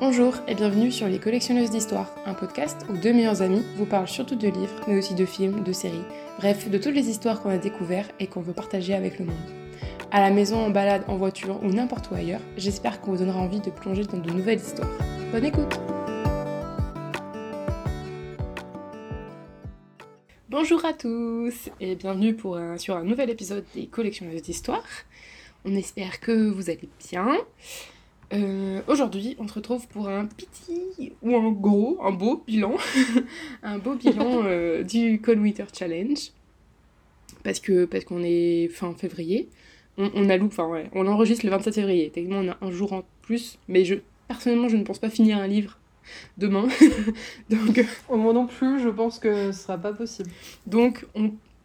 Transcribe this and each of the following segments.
Bonjour et bienvenue sur Les Collectionneuses d'Histoire, un podcast où deux meilleurs amis vous parlent surtout de livres, mais aussi de films, de séries, bref, de toutes les histoires qu'on a découvertes et qu'on veut partager avec le monde. À la maison, en balade, en voiture ou n'importe où ailleurs, j'espère qu'on vous donnera envie de plonger dans de nouvelles histoires. Bonne écoute! Bonjour à tous et bienvenue sur un nouvel épisode des Collectionneuses d'Histoire. On espère que vous allez bien. Aujourd'hui, on se retrouve pour un petit ou un gros, un beau bilan, du Cold Winter Challenge, parce qu'on est fin février, on enregistre le 27 février, techniquement on a un jour en plus, mais personnellement je ne pense pas finir un livre demain, donc... Moi non plus, je pense que ce sera pas possible. Donc,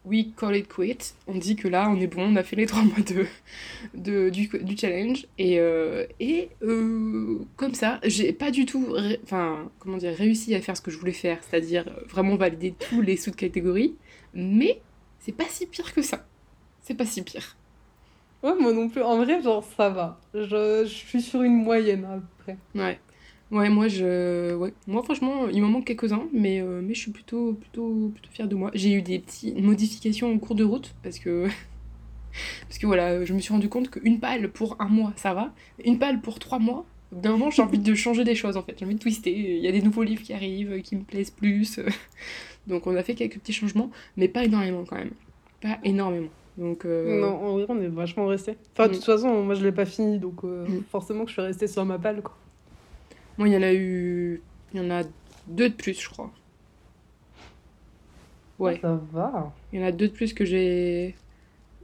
we call it quit. On dit que là, on est bon, on a fait les 3 mois du challenge. Et comme ça, j'ai pas du tout réussi à faire ce que je voulais faire, c'est-à-dire vraiment valider tous les sous-catégories. Mais c'est pas si pire que ça. C'est pas si pire. Ouais, moi non plus. En vrai, ça va. Je suis sur une moyenne après. Ouais, moi franchement, il m'en manque quelques-uns, mais je suis plutôt fière de moi. J'ai eu des petites modifications au cours de route parce que voilà, je me suis rendu compte qu'une palle pour un mois, ça va. Une palle pour 3 mois, d'un moment, j'ai envie de changer des choses en fait. J'ai envie de twister, il y a des nouveaux livres qui arrivent, qui me plaisent plus. Donc on a fait quelques petits changements, mais pas énormément quand même. Pas énormément. Donc Non, en vrai, on est vachement resté. Enfin, de toute façon, moi je l'ai pas fini, donc forcément que je suis restée sur ma palle quoi. Moi, il y en a 2 de plus, je crois. Ouais. Ça va. Il y en a 2 de plus que j'ai...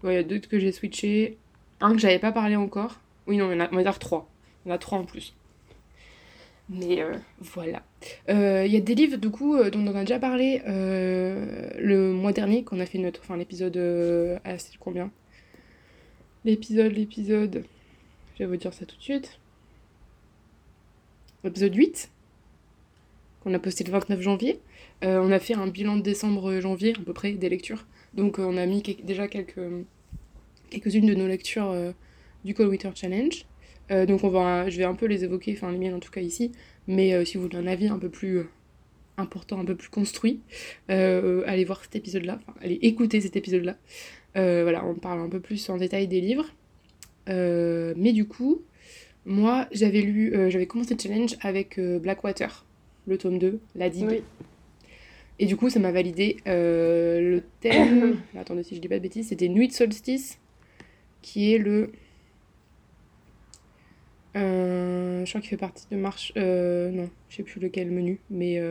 Ouais, il y a 2 que j'ai switché. Un que j'avais pas parlé encore. Oui, non, on va dire 3. Il y en a 3 en plus. Mais voilà. Il y a des livres, du coup, dont on a déjà parlé le mois dernier, qu'on a fait notre... Enfin, l'épisode... c'est combien ? L'épisode... Je vais vous dire ça tout de suite. L'épisode 8, qu'on a posté le 29 janvier. On a fait un bilan de décembre-janvier, à peu près, des lectures. Donc on a mis quelques-unes de nos lectures du Cold Winter Challenge. Donc je vais un peu les évoquer, enfin les miennes en tout cas ici. Mais si vous voulez un avis un peu plus important, un peu plus construit, allez voir cet épisode-là, allez écouter cet épisode-là. Voilà, on parle un peu plus en détail des livres. Mais du coup... Moi, j'avais commencé le challenge avec Blackwater, le tome 2, La Digue. Oui. Et du coup, ça m'a validé le thème... Attendez, si je dis pas de bêtises, c'était Nuit de Solstice, qui est le... je crois qu'il fait partie de Marche... non, je sais plus lequel menu, mais...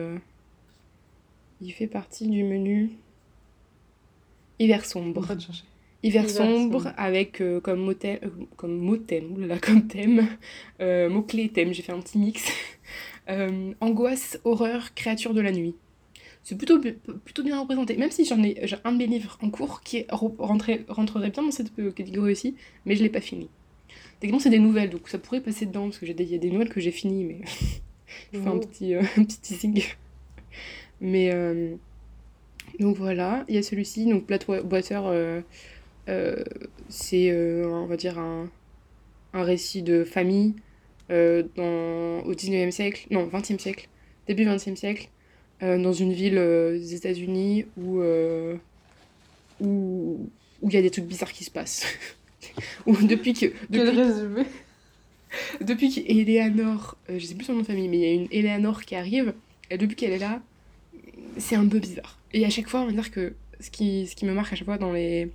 il fait partie du menu... Hiver sombre. On va te chercher. Hiver sombre, avec mot-clé, thème, j'ai fait un petit mix. Angoisse, horreur, créature de la nuit. C'est plutôt bien représenté, même si j'ai un de mes livres en cours qui rentrerait bien dans cette catégorie aussi, mais je ne l'ai pas fini. Techniquement, c'est des nouvelles, donc ça pourrait passer dedans, parce que il y a des nouvelles que j'ai finies, mais je fais un petit teasing. Mais... Donc voilà, il y a celui-ci, donc Blackwater... c'est, on va dire, un récit de famille au 19e siècle, non, 20e siècle, début 20e siècle, dans une ville des États-Unis où il y a des trucs bizarres qui se passent. Depuis qu'Eleanor, je sais plus son nom de famille, mais il y a une Eleanor qui arrive, et depuis qu'elle est là, c'est un peu bizarre. Et à chaque fois, on va dire que ce qui me marque à chaque fois dans les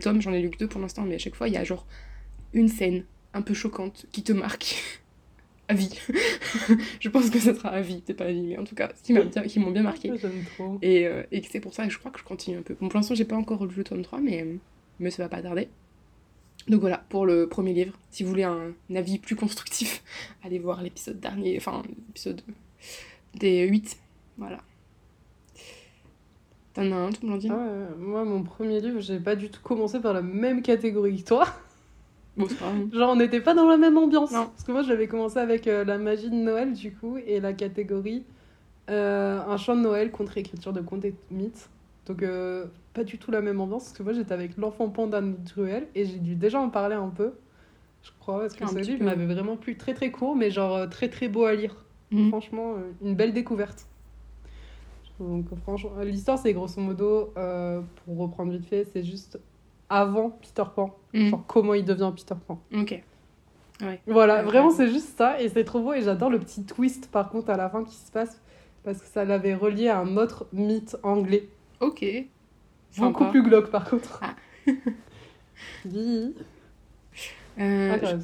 tomes, j'en ai lu que 2 pour l'instant, mais à chaque fois, il y a genre une scène un peu choquante qui te marque à vie. Je pense que ça sera à vie, peut-être pas à vie, mais en tout cas, qui m'ont bien marqué. J'aime trop. Et que c'est pour ça que je crois que je continue un peu. Bon, pour l'instant, j'ai pas encore lu le tome 3, mais ça va pas tarder. Donc voilà, pour le premier livre, si vous voulez un avis plus constructif, allez voir l'épisode dernier, enfin, l'épisode des 8, voilà. T'en as un, tout Blandine ? Moi, mon premier livre, j'ai pas du tout commencé par la même catégorie que toi. Bon, c'est pas grave. Genre, on n'était pas dans la même ambiance. Non. Parce que moi, j'avais commencé avec La magie de Noël, du coup, et la catégorie Un chant de Noël contre écriture de contes et mythes. Donc, pas du tout la même ambiance. Parce que moi, j'étais avec L'enfant Pan d'Arnaud Druelle, et j'ai dû déjà en parler un peu. je crois, parce que ce livre m'avait vraiment plu, très très court, mais genre très très beau à lire. Franchement, une belle découverte. Donc franchement, l'histoire, c'est grosso modo, pour reprendre vite fait, c'est juste avant Peter Pan, genre comment il devient Peter Pan. Ok. Ouais. Voilà, vraiment, c'est juste ça, et c'est trop beau, et j'adore le petit twist, par contre, à la fin qui se passe, parce que ça l'avait relié à un autre mythe anglais. Ok. Beaucoup plus glauque, par contre. Je crois que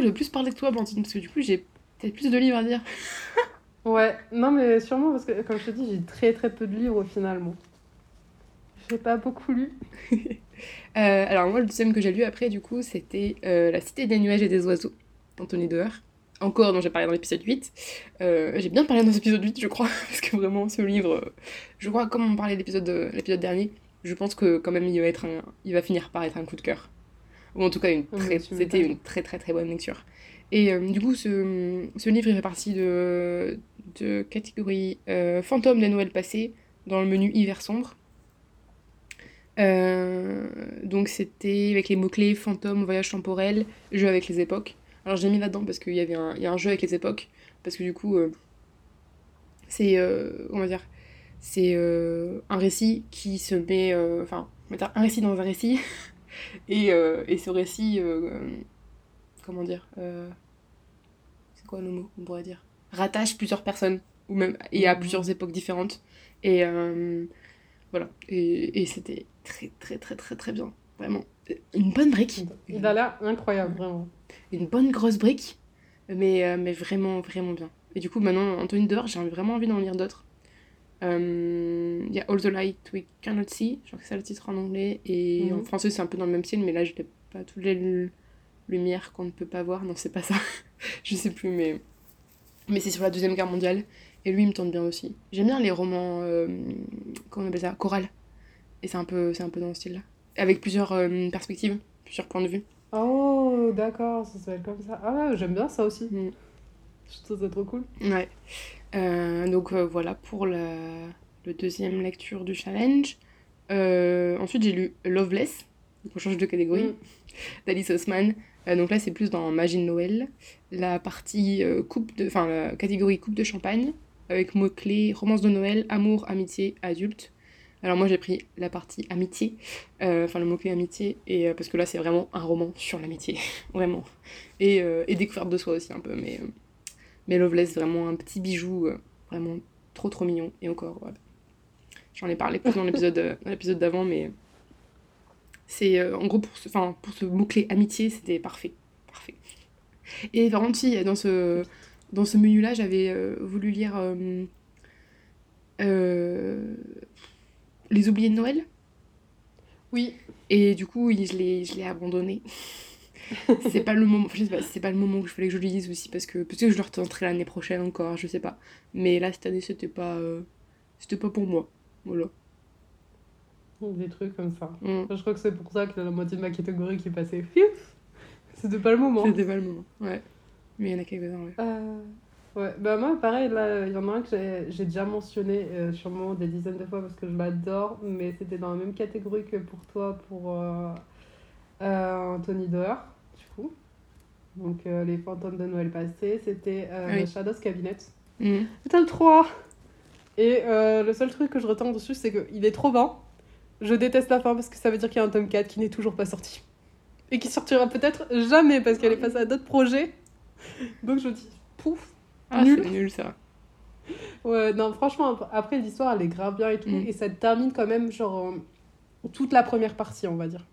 je vais plus parler que toi, Blandine, parce que du coup, j'ai peut-être plus de livres à dire. Ouais, non, mais sûrement, parce que, comme je te dis, j'ai très très peu de livres, finalement. J'ai pas beaucoup lu. Alors moi, le deuxième que j'ai lu après, du coup, c'était La cité des nuages et des oiseaux, d'Anthony Doerr. Encore, dont j'ai parlé dans l'épisode 8. J'ai bien parlé dans l'épisode 8, je crois, parce que vraiment, ce livre, je crois, comme on parlait de l'épisode dernier, je pense que quand même, il va finir par être un coup de cœur. Ou en tout cas, c'était une très très très bonne lecture. Et du coup, ce livre, il fait partie de catégorie fantôme des Noëls passés, dans le menu hiver sombre. Donc c'était avec les mots-clés fantôme, voyage temporel, jeu avec les époques. Alors j'ai mis là-dedans parce qu'il y avait un jeu avec les époques, parce que du coup c'est un récit qui se met, un récit dans un récit et ce récit c'est quoi le mot qu'on pourrait dire, rattache plusieurs personnes ou même et à plusieurs époques différentes, et voilà, et c'était très très très très très bien, vraiment, une bonne brique. Il a l'air incroyable, vraiment. Une bonne grosse brique, mais vraiment vraiment bien. Et du coup, maintenant, Anthony Doerr, j'ai vraiment envie d'en lire d'autres. Il y a All the Light We Cannot See, je crois que c'est le titre en anglais, et en français c'est un peu dans le même style, mais là je n'ai pas toutes les lumières qu'on ne peut pas voir, non c'est pas ça, je sais plus, mais c'est sur la Deuxième Guerre mondiale. Et lui, il me tente bien aussi. J'aime bien les romans, comment on appelle ça, chorales. Et c'est un peu dans ce style-là. Avec plusieurs perspectives, plusieurs points de vue. Oh, d'accord, ça s'appelle comme ça. Ah, j'aime bien ça aussi. Je trouve ça trop cool. Ouais. Donc voilà pour le deuxième lecture du challenge. Ensuite, j'ai lu Loveless. On change de catégorie. D'Alice Osman. Donc là, c'est plus dans Magie de Noël. La partie la catégorie coupe de champagne, avec mots-clés, romance de Noël, amour, amitié, adulte. Alors moi j'ai pris la partie amitié, le mot-clé amitié, et, parce que là c'est vraiment un roman sur l'amitié, vraiment. Et découverte de soi aussi un peu, mais Loveless, vraiment un petit bijou, vraiment trop trop mignon, et encore, voilà. J'en ai parlé plus dans l'épisode d'avant, mais c'est, en gros, pour ce mot-clé amitié, c'était parfait, parfait. Et par contre, si, dans ce menu-là, j'avais voulu lire Les oubliés de Noël. Oui. Et du coup, je l'ai abandonné. C'est pas le moment. Je sais pas, c'est pas le moment que je voulais que je le lise aussi, parce que peut-être que je le retenterai l'année prochaine encore, je sais pas. Mais là, cette année, c'était pas pour moi. Voilà. Des trucs comme ça. Je crois que c'est pour ça que la moitié de ma catégorie qui est passée. C'était pas le moment. Ouais. Mais il y en a quelques-uns, ouais. Ouais, bah moi, pareil, là, il y en a un que j'ai déjà mentionné sûrement des dizaines de fois parce que je l'adore, mais c'était dans la même catégorie que pour toi, pour Anthony Doerr, du coup. Donc, Les fantômes de Noël passés, c'était Shadow's Cabinet. C'était le 3. Et le seul truc que je retiens dessus, c'est qu'il est trop bien. Je déteste la fin parce que ça veut dire qu'il y a un tome 4 qui n'est toujours pas sorti. Et qui sortira peut-être jamais parce qu'elle est passée à d'autres projets. Donc je me dis, pouf, nul. C'est nul ça. Ouais, non, franchement, après l'histoire, elle est grave bien et tout. Et ça termine quand même, genre, toute la première partie, on va dire.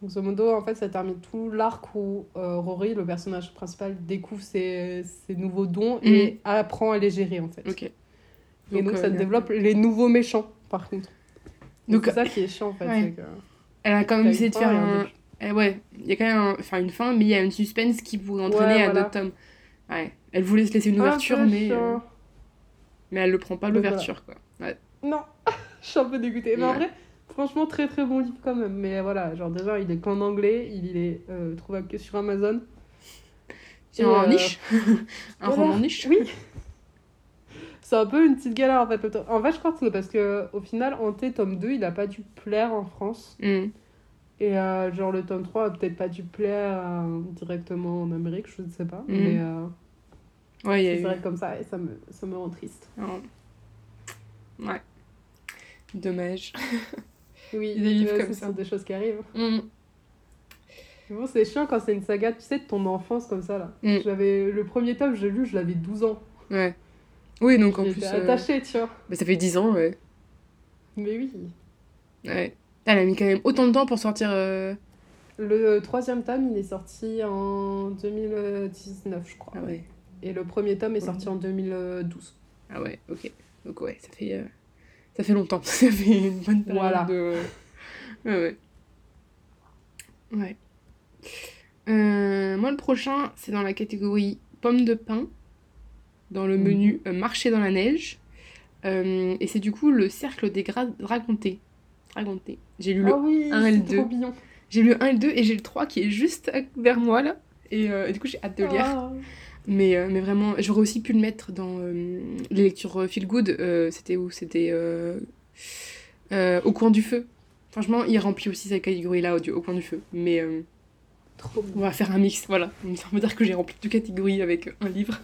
Donc, ce modo, en fait, ça termine tout l'arc où Rory, le personnage principal, découvre ses nouveaux dons et apprend à les gérer, en fait. Ok. Donc ça développe les nouveaux méchants, par contre. Donc, c'est ça qui est chiant, en fait. Ouais. Elle a quand même essayé de faire un... ouais, il y a quand même une fin, mais il y a une suspense qui pourrait entraîner à d'autres tomes. Ouais, elle voulait se laisser une ouverture, mais elle ne prend pas l'ouverture, voilà. Quoi. Ouais. Non, je suis un peu dégoûtée. Mais en vrai, franchement, très très bon livre quand même. Mais voilà, genre déjà, il est qu'en anglais, il est trouvable que sur Amazon. C'est un niche. Un roman niche. Oui. C'est un peu une petite galère, en fait. En fait, je crois que c'est parce qu'au final, Hantée, tome 2, il n'a pas dû plaire en France. Et genre le tome 3 a peut-être pas dû plaire directement en Amérique, je ne sais pas. Mais ouais, c'est vrai comme ça, et ça me rend triste. Oh. Ouais. Dommage. Oui, des livres comme ça. Ce sont des choses qui arrivent. Bon, c'est chiant quand c'est une saga, tu sais, de ton enfance comme ça, là. Le premier tome, j'ai lu, je l'avais 12 ans. Ouais. Oui, donc en plus... J'étais attachée, tu vois. Bah, ça fait 10 ans, ouais. Mais oui. Ouais. Elle a mis quand même autant de temps pour sortir... Le troisième tome, il est sorti en 2019, je crois. Ah ouais. Et le premier tome est sorti en 2012. Ah ouais, ok. Donc ouais, ça fait longtemps. Ça fait une bonne période de... Ouais, ouais. Ouais. Moi, le prochain, c'est dans la catégorie pommes de pain, dans le menu marcher dans la neige. Et c'est du coup le cercle des dragons thé. J'ai lu le 1 et le 2. J'ai lu le 1 et le 2 et j'ai le 3 qui est juste vers moi là. Et du coup, j'ai hâte de lire. Mais vraiment, j'aurais aussi pu le mettre dans les lectures Feel Good. C'était où ? C'était Au coin du feu. Franchement, il remplit aussi cette catégorie là, Au coin du feu. Mais. Trop bon. On va faire un mix, voilà. Ça veut dire que j'ai rempli deux catégories avec un livre.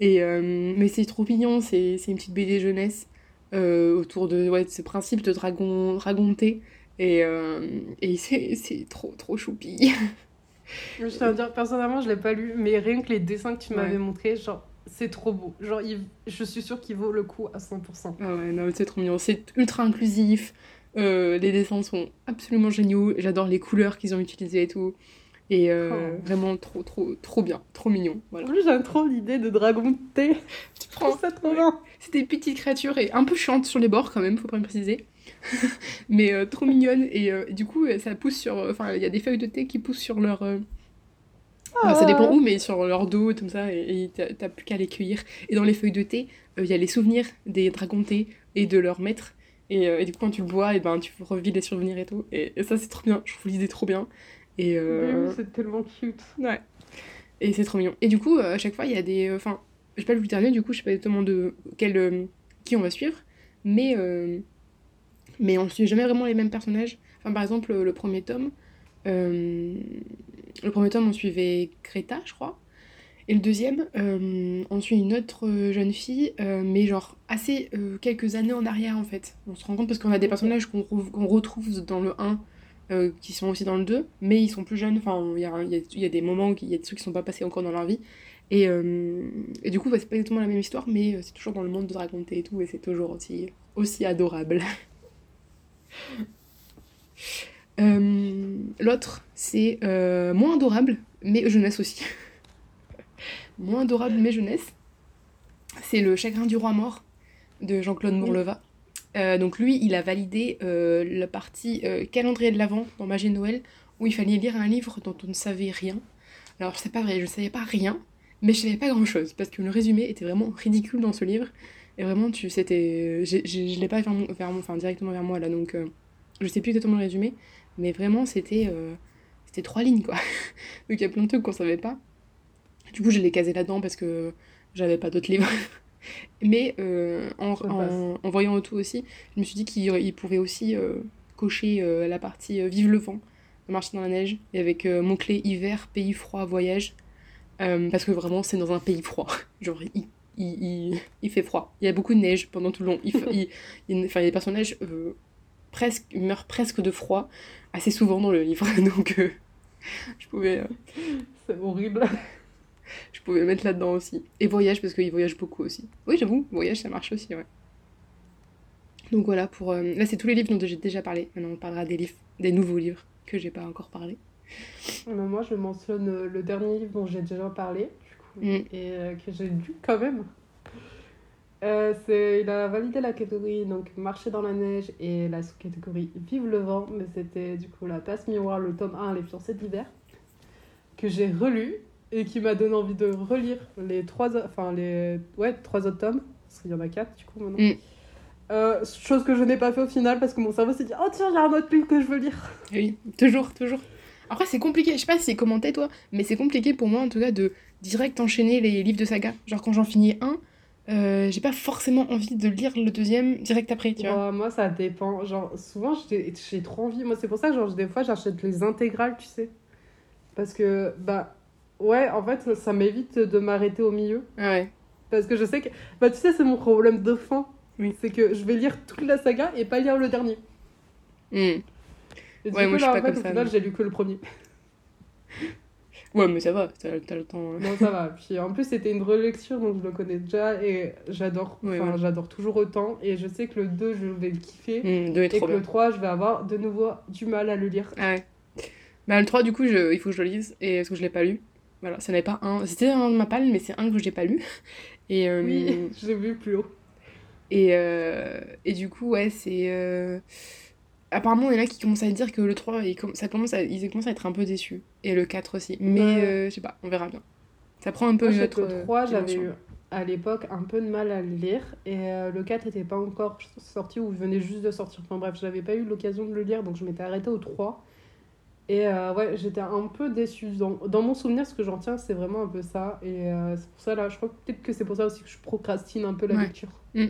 Mais c'est trop mignon, c'est une petite BD jeunesse autour de, de ce principe de dragon thé. Et c'est trop choupille. Je tiens à dire, personnellement, je ne l'ai pas lu, mais rien que les dessins que tu m'avais montrés, genre, c'est trop beau. Genre, je suis sûre qu'il vaut le coup à 100%. Ah ouais, non, c'est trop mignon. C'est ultra inclusif. Les dessins sont absolument géniaux, j'adore les couleurs qu'ils ont utilisées et tout, et vraiment trop bien, trop mignon. Voilà. En plus, j'aime trop l'idée de dragon thé, tu prends ça trop bien. C'est des petites créatures et un peu chiantes sur les bords quand même, faut pas me préciser, mais trop mignonnes, et du coup ça pousse sur, enfin il y a des feuilles de thé qui poussent sur leur... Enfin, ça dépend où, mais sur leur dos, comme ça, et t'as plus qu'à les cueillir. Et dans les feuilles de thé, il y a les souvenirs des dragons thé et de leur maître. Et du coup, quand tu le bois, et ben, tu revis les souvenirs et tout. Et ça, c'est trop bien. Je trouve l'idée trop bien. Et, oui, c'est tellement cute. Ouais. Et c'est trop mignon. Et du coup, à chaque fois, il y a des... Enfin, j'ai pas lu le dernier, du coup, je sais pas exactement de quel, qui on va suivre. Mais on suit jamais vraiment les mêmes personnages. Enfin, par exemple, le premier tome... on suivait Greta, je crois. Et le deuxième, on suit une autre jeune fille, mais genre assez quelques années en arrière en fait. On se rend compte parce qu'on a des personnages qu'on retrouve dans le 1, qui sont aussi dans le 2, mais ils sont plus jeunes. Enfin, il y a des moments, il y a des trucs qui sont pas passés encore dans leur vie. Et du coup, c'est pas exactement la même histoire, mais c'est toujours dans le monde de Dragon Thé et tout, et c'est toujours aussi adorable. L'autre, c'est moins adorable, mais jeunesse aussi. Moins adorable mais jeunesse, c'est Le chagrin du roi mort de Jean-Claude Mourlevat. Donc lui, il a validé la partie calendrier de l'Avent dans Magie de Noël, où il fallait lire un livre dont on ne savait rien. Alors c'est pas vrai, je ne savais pas rien, mais je savais pas grand chose, parce que le résumé était vraiment ridicule dans ce livre, et vraiment je l'ai pas directement vers moi là, donc je sais plus exactement le résumé, mais vraiment c'était 3 lignes quoi. Donc il y a plein de trucs qu'on savait pas. Du coup, je l'ai casé là-dedans parce que j'avais pas d'autres livres. Mais en voyant autour aussi, je me suis dit qu'il pouvait aussi cocher la partie Vive le vent, marcher dans la neige, et avec mot-clé hiver, pays froid, voyage. Parce que vraiment, c'est dans un pays froid. Genre, il fait froid. Il y a beaucoup de neige pendant tout le long. Il y a des personnages meurent presque de froid assez souvent dans le livre. Donc, je pouvais. C'est horrible! Je pouvais le mettre là-dedans aussi. Et voyage, parce qu'il voyage beaucoup aussi. Oui, j'avoue, voyage, ça marche aussi, ouais. Donc voilà, pour... Là, c'est tous les livres dont j'ai déjà parlé. Maintenant, on parlera des nouveaux livres que j'ai pas encore parlé. Mais moi, je mentionne le dernier livre dont j'ai déjà parlé, du coup, et que j'ai lu quand même. Il a validé la catégorie, donc, Marcher dans la neige et la sous-catégorie Vive le vent, mais c'était, du coup, La passe-miroir, le tome 1, Les fiancés de l'hiver, que j'ai relu. Et qui m'a donné envie de relire les 3 autres tomes, parce qu'il y en a 4 du coup maintenant. Chose que je n'ai pas fait au final, parce que mon cerveau s'est dit « Oh tiens, il y a un autre livre que je veux lire !» Oui, toujours. Après c'est compliqué, je sais pas si c'est commenté toi, mais c'est compliqué pour moi en tout cas de direct enchaîner les livres de saga. Genre quand j'en finis un, j'ai pas forcément envie de lire le deuxième direct après, tu vois. Moi ça dépend, genre souvent j'ai trop envie, moi c'est pour ça que genre des fois j'achète les intégrales, tu sais, parce que bah ouais en fait ça m'évite de m'arrêter au milieu, ouais, parce que je sais que bah tu sais c'est mon problème de fin, oui, c'est que je vais lire toute la saga et pas lire le dernier. Mm. Et du ouais, coup, moi, là, je suis pas en fait, comme au ça, final, mais... j'ai lu que le premier. Ouais, mais ça va, t'as le temps. Hein. Non, ça va. Puis en plus, c'était une relecture, donc je le connais déjà et j'adore. Enfin, ouais. J'adore toujours autant. Et je sais que le 2, je vais le kiffer. Mmh, 2 et 3 que bien. Le 3, je vais avoir de nouveau du mal à le lire. Ah ouais. Bah, le 3, du coup, il faut que je le lise et... parce que je l'ai pas lu. Voilà, ça n'est pas un. C'était un de ma palme, mais c'est un que j'ai pas lu. Et, oui, je l'ai vu plus haut. Et du coup, ouais, c'est. Apparemment, il y en a qui commencent à dire que le 3, ils commencent à être un peu déçus. Et le 4 aussi. Mais je sais pas, on verra bien. Ça prend un peu une autre... Le 3, j'avais eu à l'époque un peu de mal à le lire. Et le 4 n'était pas encore sorti ou venait juste de sortir. Enfin bref, je n'avais pas eu l'occasion de le lire, donc je m'étais arrêtée au 3. Et ouais, j'étais un peu déçue. Dans mon souvenir, ce que j'en tiens, c'est vraiment un peu ça. Et c'est pour ça, là, je crois que peut-être que c'est pour ça aussi que je procrastine un peu la lecture. Mmh.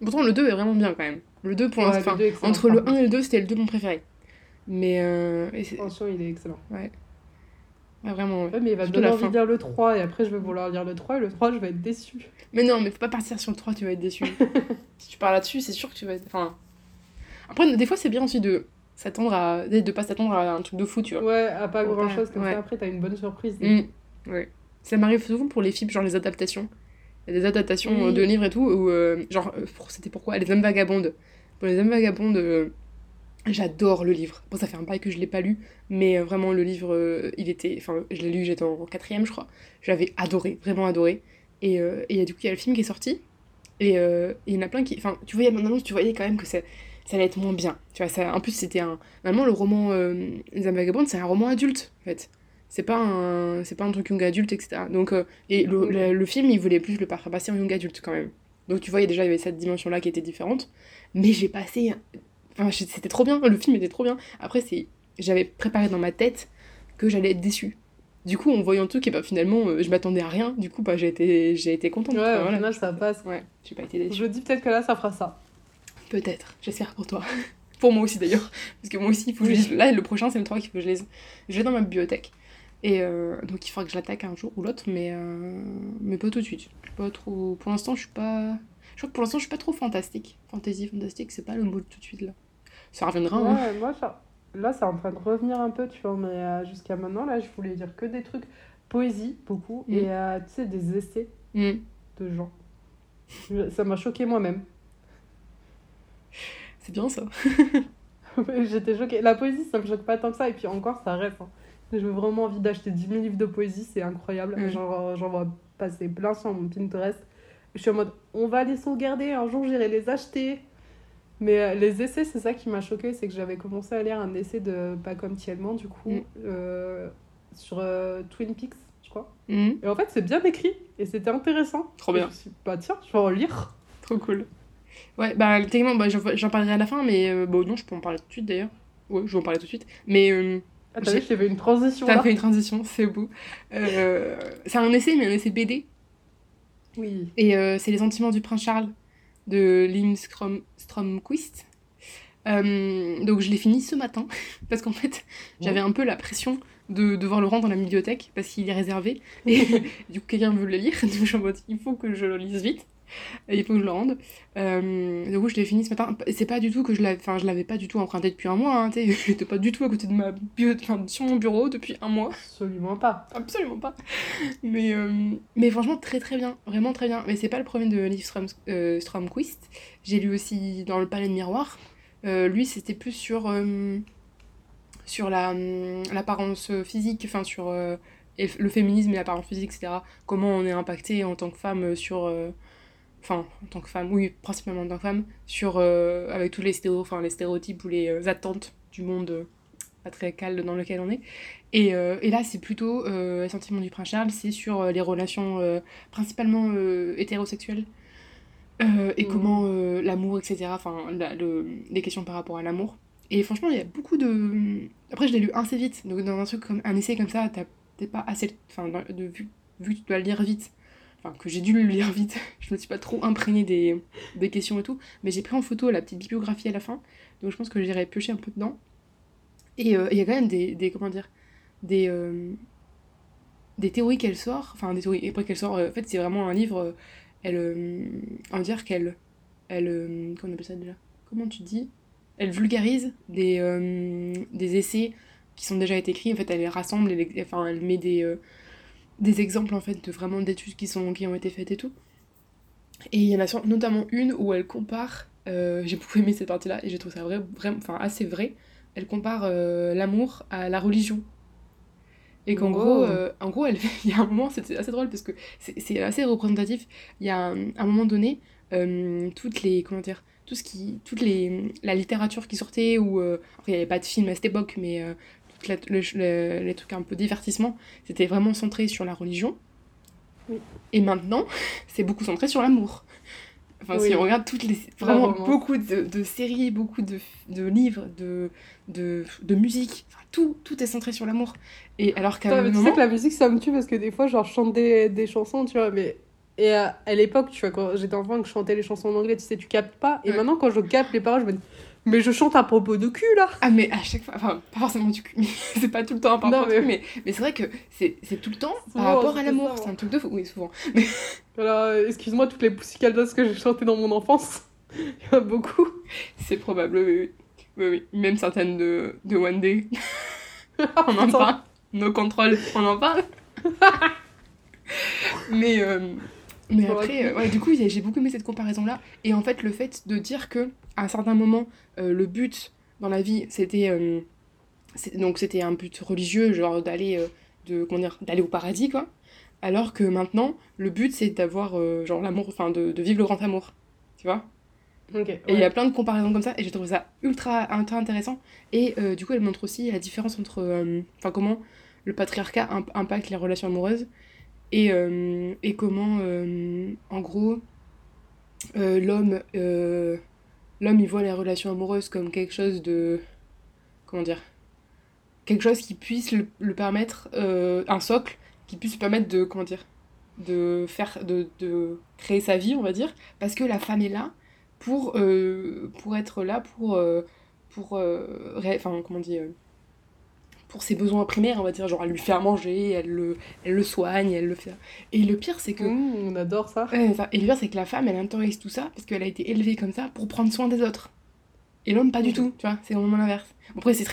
Pourtant, le 2 est vraiment bien quand même. Le 2 pour l'instant. Ouais, entre le 1 et le 2, c'était le 2 mon préféré. Mais. Attention, il est excellent. Ouais. Ah, vraiment. Ouais, mais il va me donner envie de lire le 3 et après je vais vouloir lire le 3 et le 3, je vais être déçue. Mais non, mais faut pas partir sur le 3, tu vas être déçue. Si tu pars là-dessus, c'est sûr que tu vas être. Enfin. Après, des fois, c'est bien aussi de s'attendre à. De pas s'attendre à un truc de fou, tu vois. Ouais, à pas grand-chose comme ça. Après, t'as une bonne surprise. Mmh. Ouais. Ça m'arrive souvent pour les films, genre les adaptations. Il y a des adaptations de livres et tout, où, genre, c'était pourquoi Les Hommes Vagabondes. Pour Les Hommes Vagabondes, j'adore le livre. Bon, ça fait un bail que je ne l'ai pas lu, mais vraiment, le livre, il était... Enfin, je l'ai lu, j'étais en 4ème, je crois. J'avais adoré, vraiment adoré. Et, du coup, il y a le film qui est sorti, et il y en a plein qui... Enfin, tu voyais maintenant, tu voyais quand même que ça allait être moins bien. Tu vois, ça, en plus, c'était un... Normalement, le roman Les Hommes Vagabondes, c'est un roman adulte, en fait. C'est pas un truc young adulte, etc. Donc, et le film, il voulait plus le passer en young adulte, quand même. Donc, tu voyais déjà, il y avait cette dimension-là qui était différente. Mais j'ai passé... Enfin, c'était trop bien. Le film était trop bien. Après, j'avais préparé dans ma tête que j'allais être déçue. Du coup, en voyant le truc, et bah, finalement, je m'attendais à rien. Du coup, bah, j'ai été contente. Ouais, au final, ça passe. Ouais, j'ai pas été déçue. Je dis peut-être que là, ça fera ça. Peut-être. J'espère pour toi. Pour moi aussi, d'ailleurs. Parce que moi aussi, il faut que je lise. Là, le prochain, c'est le 3 qu'il faut que je lise. Je vais dans ma bibliothèque. Et donc il faudra que je l'attaque un jour ou l'autre, mais pas tout de suite. Pas trop... Pour l'instant, je crois que pour l'instant, je suis pas trop fantastique. Fantastique, c'est pas le mot de tout de suite, là. Ça reviendra, ouais, hein. Moi, là, c'est en train de revenir un peu, tu vois, mais jusqu'à maintenant, là, je voulais dire que des trucs poésie, beaucoup, et, tu sais, des essais de gens. Ça m'a choquée moi-même. C'est bien, ça. J'étais choquée. La poésie, ça me choque pas tant que ça, et puis encore, ça reste, hein. J'ai vraiment envie d'acheter 10 000 livres de poésie, c'est incroyable. Mmh. J'en vois passer plein sur mon Pinterest. Je suis en mode, on va les sauvegarder, un jour j'irai les acheter. Mais les essais, c'est ça qui m'a choquée, c'est que j'avais commencé à lire un essai de Pacôme Thiellement, du coup, sur Twin Peaks, je crois. Mmh. Et en fait, c'est bien écrit et c'était intéressant. Trop bien. Et je me suis dit, bah tiens, je vais en lire. Trop cool. Ouais, bah techniquement, bah, j'en parlerai à la fin, mais bon, non, je peux en parler tout de suite d'ailleurs. Ouais, je vais en parler tout de suite. Mais. Ah, t'as vu, je t'ai fait une transition. T'as fait une transition, c'est beau. C'est un essai, mais un essai BD. Oui. Et c'est Les sentiments du Prince Charles de Liv Stromquist. Donc je l'ai fini ce matin, parce qu'en fait, j'avais un peu la pression de devoir le rendre dans la bibliothèque, parce qu'il est réservé. Et du coup, quelqu'un veut le lire. Donc je suis en mode, il faut que je le lise vite. Il faut que je le rende. Du coup, je l'ai fini ce matin. C'est pas du tout que je l'avais pas du tout emprunté depuis un mois. Hein, j'étais pas du tout à côté de ma sur mon bureau depuis un mois. Absolument pas. Absolument pas. Mais franchement, très très bien. Vraiment très bien. Mais c'est pas le premier de Liv Stromquist. J'ai lu aussi dans Le Palais de Miroir. Lui, c'était plus sur l'apparence physique. Enfin, sur le féminisme et l'apparence physique, etc. Comment on est impacté en tant que femme sur... en tant que femme, oui, principalement en tant que femme, sur, avec tous les stéréotypes ou les attentes du monde patriarcal dans lequel on est. Et là, c'est plutôt Les sentiments du Prince Charles, c'est sur les relations principalement hétérosexuelles et comment l'amour, etc., les questions par rapport à l'amour. Et franchement, il y a beaucoup de... Après, je l'ai lu assez vite, donc dans un essai comme ça, t'es pas assez... Vu que tu dois le lire vite, enfin que j'ai dû le lire vite, je me suis pas trop imprégnée des questions et tout, mais j'ai pris en photo la petite bibliographie à la fin, donc je pense que j'irai piocher un peu dedans. Et il y a quand même des théories qu'elle sort, enfin des théories après qu'elle sort, en fait c'est vraiment un livre, comment on appelle ça déjà ? Comment tu dis ? Elle vulgarise des essais qui sont déjà été écrits, en fait elle les rassemble, elle met des exemples en fait de vraiment d'études qui ont été faites et tout. Et il y en a notamment une où elle compare, j'ai beaucoup aimé cette partie-là et j'ai trouvé ça assez vrai, elle compare l'amour à la religion. Et qu'en gros, il y a un moment, c'est assez drôle parce que c'est assez représentatif. Il y a un moment donné, la littérature qui sortait, ou il n'y avait pas de film à cette époque, mais les trucs un peu divertissement, c'était vraiment centré sur la religion. Oui. Et maintenant, c'est beaucoup centré sur l'amour. Enfin, oui. Si on regarde beaucoup de séries, beaucoup de livres, de musique, enfin, tout est centré sur l'amour. Et alors qu'à un moment... Tu sais que la musique, ça me tue parce que des fois, genre, je chante des chansons, tu vois, mais... Et à l'époque, tu vois, quand j'étais enfant et que je chantais les chansons en anglais, tu sais, tu captes pas. Et maintenant, quand je capte les paroles, je me dis, mais je chante à propos de cul, là. Ah, mais à chaque fois, enfin, pas forcément du cul, mais c'est pas tout le temps à propos de cul, mais c'est vrai que c'est tout le temps souvent, par rapport à l'amour. C'est un truc de fou, oui, souvent. Mais... Alors, excuse-moi, toutes les poussicaldas que j'ai chantées dans mon enfance, il y en a beaucoup. C'est probable, oui. Même certaines de One Day. On en parle. No Control, on en parle. Mais après, du coup, j'ai beaucoup aimé cette comparaison-là. Et en fait, le fait de dire qu'à un certain moment, le but dans la vie, c'était... donc, c'était un but religieux, genre d'aller au paradis, quoi. Alors que maintenant, le but, c'est d'avoir, l'amour, enfin, de vivre le grand amour. Tu vois ? Okay, ouais. Et il y a plein de comparaisons comme ça, et j'ai trouvé ça ultra intéressant. Et du coup, elle montre aussi la différence entre... comment le patriarcat impacte les relations amoureuses. Et comment, en gros, l'homme, il voit les relations amoureuses comme quelque chose de... Comment dire ? Quelque chose qui puisse le permettre... un socle qui puisse lui permettre de... Comment dire ? De créer sa vie, on va dire. Parce que la femme est là pour être là, pour ses besoins primaires, on va dire, genre elle lui fait à manger, elle le soigne, elle le fait. Et le pire c'est que on adore ça. Et le pire c'est que la femme, elle intéresse tout ça parce qu'elle a été élevée comme ça pour prendre soin des autres. Et l'homme pas du tout, tu vois, c'est vraiment l'inverse. Après c'est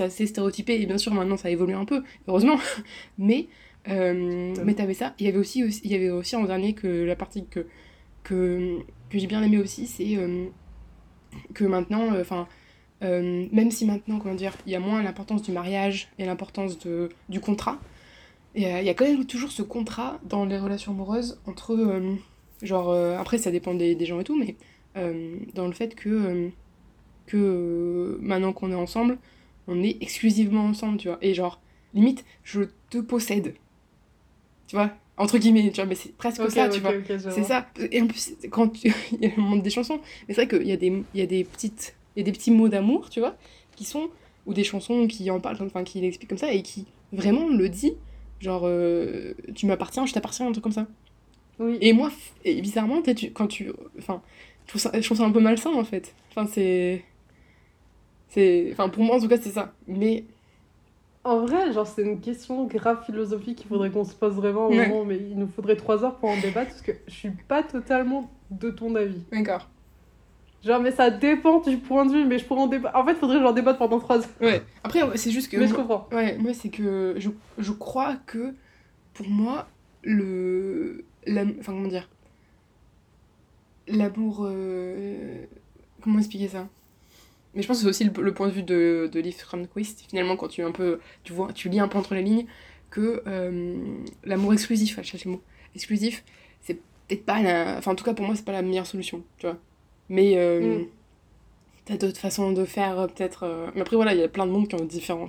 assez stéréotypé et bien sûr maintenant ça évolue un peu, heureusement. Mais t'avais ça. Il y avait aussi en dernier que la partie que j'ai bien aimée aussi, c'est que maintenant, même si maintenant, il y a moins l'importance du mariage et l'importance du contrat, il y a quand même toujours ce contrat dans les relations amoureuses entre, après ça dépend des gens et tout, mais dans le fait que maintenant qu'on est ensemble, on est exclusivement ensemble, tu vois, et genre, limite, je te possède, tu vois, entre guillemets, tu vois, mais c'est presque c'est ça, et en plus, quand il y a le monde des chansons, mais c'est vrai qu'il y a des petites... Il y a des petits mots d'amour, tu vois, qui sont... Ou des chansons qui en parlent, enfin, qui l'expliquent comme ça, et qui vraiment le dit, genre, tu m'appartiens, je t'appartiens, un truc comme ça. Oui. Et moi, bizarrement, je trouve ça un peu malsain, en fait. Enfin, Enfin, pour moi, en tout cas, c'est ça. Mais... En vrai, genre, c'est une question grave philosophique qu'il faudrait qu'on se pose vraiment au moment, mais il nous faudrait 3 heures pour en débattre, parce que je suis pas totalement de ton avis. D'accord. Genre, mais ça dépend du point de vue, mais je pourrais en débattre. En fait, faudrait genre débattre pendant 3 heures. Ouais, après, c'est juste que. Mais je comprends. Ouais, moi, c'est que je crois que pour moi, l'amour. Comment expliquer ça ? Mais je pense que c'est aussi le point de vue de Liv Stromquist, finalement, quand tu lis un peu entre les lignes, que l'amour exclusif, je cherche le mot, exclusif, c'est peut-être pas la. Enfin, en tout cas, pour moi, c'est pas la meilleure solution, tu vois. Mais t'as d'autres façons de faire, peut-être... Mais après, voilà, il y a plein de monde qui ont des différents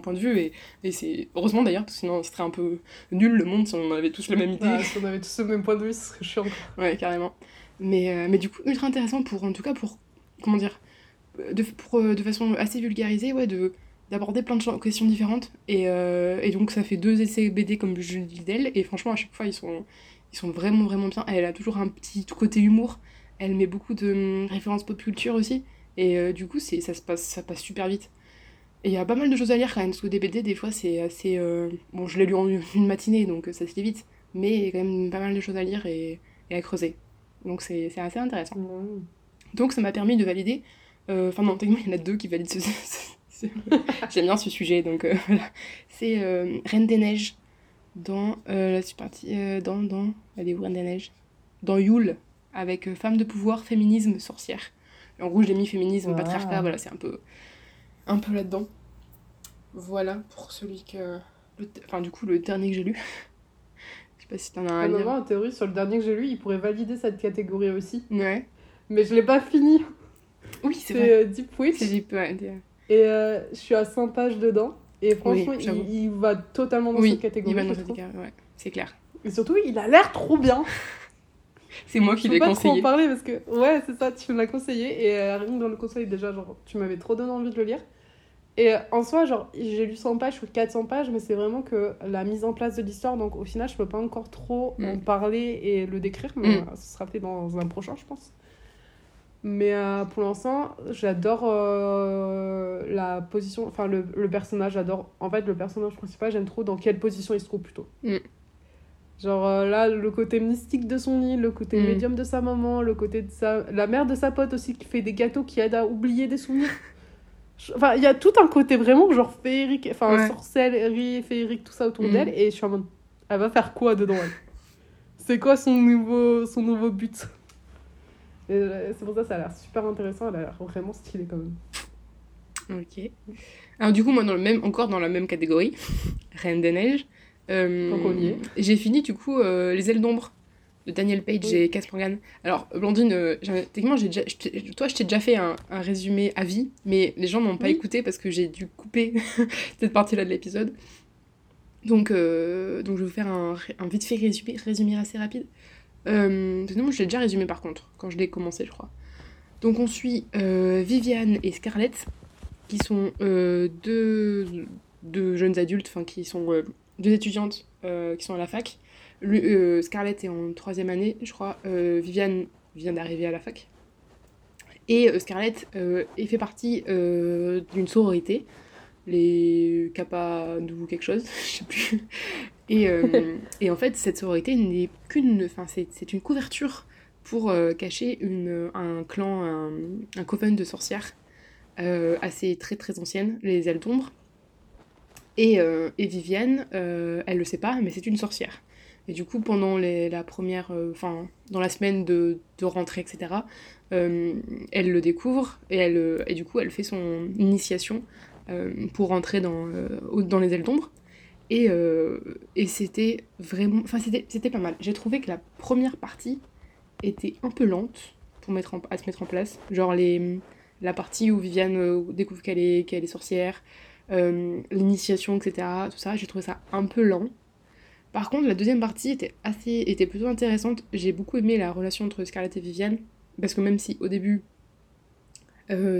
points de vue. Et c'est... Heureusement, d'ailleurs, parce que sinon, ce serait un peu nul, le monde, si on avait tous la même idée. Si on avait tous le même point de vue, ce serait chiant. Ouais, carrément. Mais du coup, ultra intéressant pour... Comment dire ? De façon assez vulgarisée, d'aborder plein de questions différentes. Et donc, ça fait 2 essais BD, comme je dis d'elle. Et franchement, à chaque fois, Ils sont vraiment, vraiment bien. Elle a toujours un petit côté humour. Elle met beaucoup de références pop culture aussi. Et du coup, ça passe super vite. Et il y a pas mal de choses à lire quand même, parce que des BD, des fois, c'est assez... Bon, je l'ai lu en une matinée, donc ça se lit vite. Mais il y a quand même pas mal de choses à lire et à creuser. Donc c'est assez intéressant. Mmh. Donc ça m'a permis de valider... Enfin non, techniquement, il y en a deux qui valident ce... J'aime bien ce sujet, donc voilà. C'est Reine des Neiges, dans... là, c'est parti... dans... Elle est où, Reine des Neiges ? Dans Yule, avec Femme de pouvoir, féminisme, sorcière. En gros, j'ai mis féminisme, patriarcat, voilà, c'est un peu là-dedans. Voilà pour celui que... Enfin, du coup, le dernier que j'ai lu. Je sais pas si t'en as un à lire. En théorie, sur le dernier que j'ai lu, il pourrait valider cette catégorie aussi. Ouais. Mais je l'ai pas fini. Oui, c'est vrai. Deep Witch. C'est Deep, ouais. Et je suis à 5 pages dedans. Et franchement, oui, il va totalement dans cette catégorie. Il va dans cette catégorie, ouais. C'est clair. Et surtout, il a l'air trop bien. C'est moi qui l'ai conseillé. Je peux pas trop en parler parce que... Ouais, c'est ça, tu me l'as conseillé. Et rien que dans le conseil, déjà, genre, tu m'avais trop donné envie de le lire. Et en soi, genre, j'ai lu 100 pages ou 400 pages, mais c'est vraiment que la mise en place de l'histoire. Donc au final, je peux pas encore trop en parler et le décrire. Mais ce sera peut-être dans un prochain, je pense. Mais pour l'instant, j'adore la position... Enfin, le personnage, j'adore... En fait, le personnage principal, j'aime trop dans quelle position il se trouve plutôt. Genre là, le côté mystique de son île, le côté médium de sa maman, le côté de sa... La mère de sa pote aussi qui fait des gâteaux qui aident à oublier des souvenirs. Enfin, il y a tout un côté vraiment genre féerique, enfin sorcellerie, féerique, tout ça autour d'elle. Et je suis en mode, elle va faire quoi dedans, elle ? C'est quoi son nouveau but ? Et c'est pour ça que ça a l'air super intéressant, elle a l'air vraiment stylée quand même. Ok. Alors du coup, moi, dans la même catégorie, Reine des Neiges, j'ai fini du coup Les ailes d'ombre de Danielle Paige et Kass Morgan. Alors Blandine, techniquement, je t'ai déjà fait un résumé à vie, mais les gens n'ont pas écouté parce que j'ai dû couper cette partie-là de l'épisode. Donc je vais vous faire un vite fait résumé assez rapide. Non, je l'ai déjà résumé par contre, quand je l'ai commencé, je crois. Donc on suit Viviane et Scarlett, qui sont deux jeunes adultes, enfin qui sont deux étudiantes qui sont à la fac. Scarlett est en 3e année, je crois. Viviane vient d'arriver à la fac. Et Scarlett fait partie d'une sororité, les Kappa ou quelque chose, je sais plus. Et en fait, cette sororité n'est qu'une... Enfin, c'est une couverture pour cacher un clan, un coven de sorcières assez très très ancienne, les ailes d'ombre. Et Viviane, elle le sait pas, mais c'est une sorcière. Et du coup, pendant la première... Enfin, dans la semaine de rentrée, etc., elle le découvre et du coup, elle fait son initiation pour rentrer dans les ailes d'ombre. Et c'était vraiment... Enfin, c'était pas mal. J'ai trouvé que la première partie était un peu lente à se mettre en place. Genre la partie où Viviane découvre qu'elle est sorcière, l'initiation, etc. Tout ça, j'ai trouvé ça un peu lent. Par contre, la deuxième partie était plutôt intéressante. J'ai beaucoup aimé la relation entre Scarlett et Viviane. Parce que même si, au début,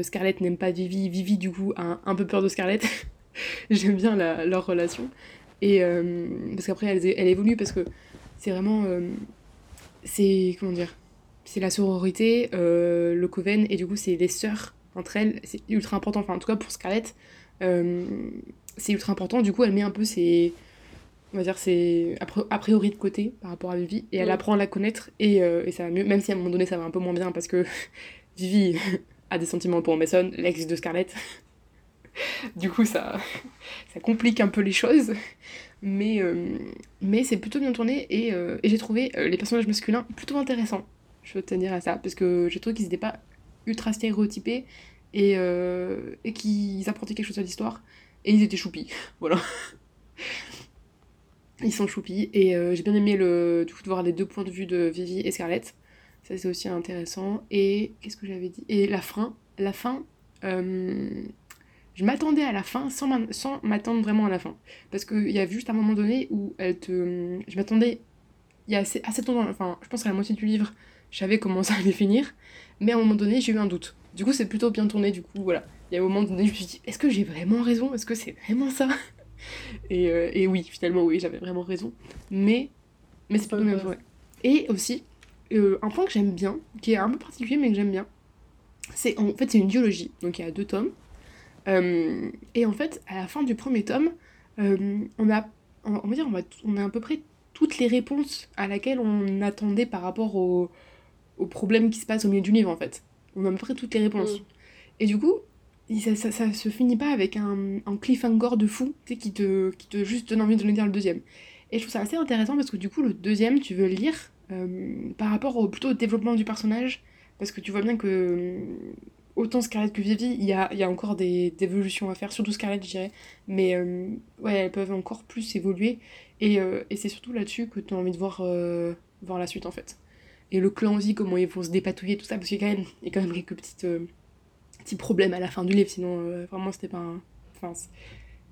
Scarlett n'aime pas Vivi, du coup, a un peu peur de Scarlett... J'aime bien leur relation. Et parce qu'après, elle évolue parce que c'est vraiment... comment dire ? C'est la sororité, le coven, et du coup, c'est les sœurs entre elles. C'est ultra important. Enfin, en tout cas, pour Scarlett, c'est ultra important. Du coup, elle met un peu ses... On va dire ses... A priori de côté par rapport à Vivi. Et elle apprend à la connaître. Et ça va mieux. Même si à un moment donné, ça va un peu moins bien parce que Vivi a des sentiments pour Mason, l'ex de Scarlett. Du coup, ça complique un peu les choses, mais c'est plutôt bien tourné et j'ai trouvé les personnages masculins plutôt intéressants, je veux tenir à ça, parce que j'ai trouvé qu'ils n'étaient pas ultra stéréotypés et qu'ils apportaient quelque chose à l'histoire, et ils étaient choupis, voilà. Ils sont choupis, et j'ai bien aimé du coup, de voir les deux points de vue de Vivi et Scarlett, ça c'est aussi intéressant, et qu'est-ce que j'avais dit ? Et la fin... Je m'attendais à la fin sans m'attendre vraiment à la fin. Parce qu'il y a juste un moment donné où elle te... Je m'attendais... Il y a assez tôt dans... Enfin, je pense qu'à la moitié du livre, je savais comment ça allait finir. Mais à un moment donné, j'ai eu un doute. Du coup, c'est plutôt bien tourné. Du coup, voilà. Il y a un moment donné, je me suis dit, est-ce que j'ai vraiment raison ? Est-ce que c'est vraiment ça ? Et oui, finalement, oui, j'avais vraiment raison. Mais c'est plutôt bien tourné. Et aussi, un point que j'aime bien, qui est un peu particulier mais que j'aime bien, c'est en fait c'est une duologie, donc il y a 2 tomes. Et en fait, à la fin du premier tome, on a à peu près toutes les réponses à laquelle on attendait par rapport au problème qui se passe au milieu du livre, en fait. On a à peu près toutes les réponses. Mmh. Et du coup, ça se finit pas avec un cliffhanger de fou, tu sais, qui te juste donne envie de lire le deuxième. Et je trouve ça assez intéressant parce que du coup, le deuxième, tu veux le lire par rapport plutôt au développement du personnage, parce que tu vois bien que... Autant Scarlett que Vivi, il y a encore des évolutions à faire, surtout Scarlett, je dirais. Mais ouais, elles peuvent encore plus évoluer. Et c'est surtout là-dessus que tu as envie de voir la suite, en fait. Et le clan aussi, comment ils vont se dépatouiller, tout ça, parce qu'il y a quand même quelques petits problèmes à la fin du livre, sinon vraiment, c'était pas... Enfin,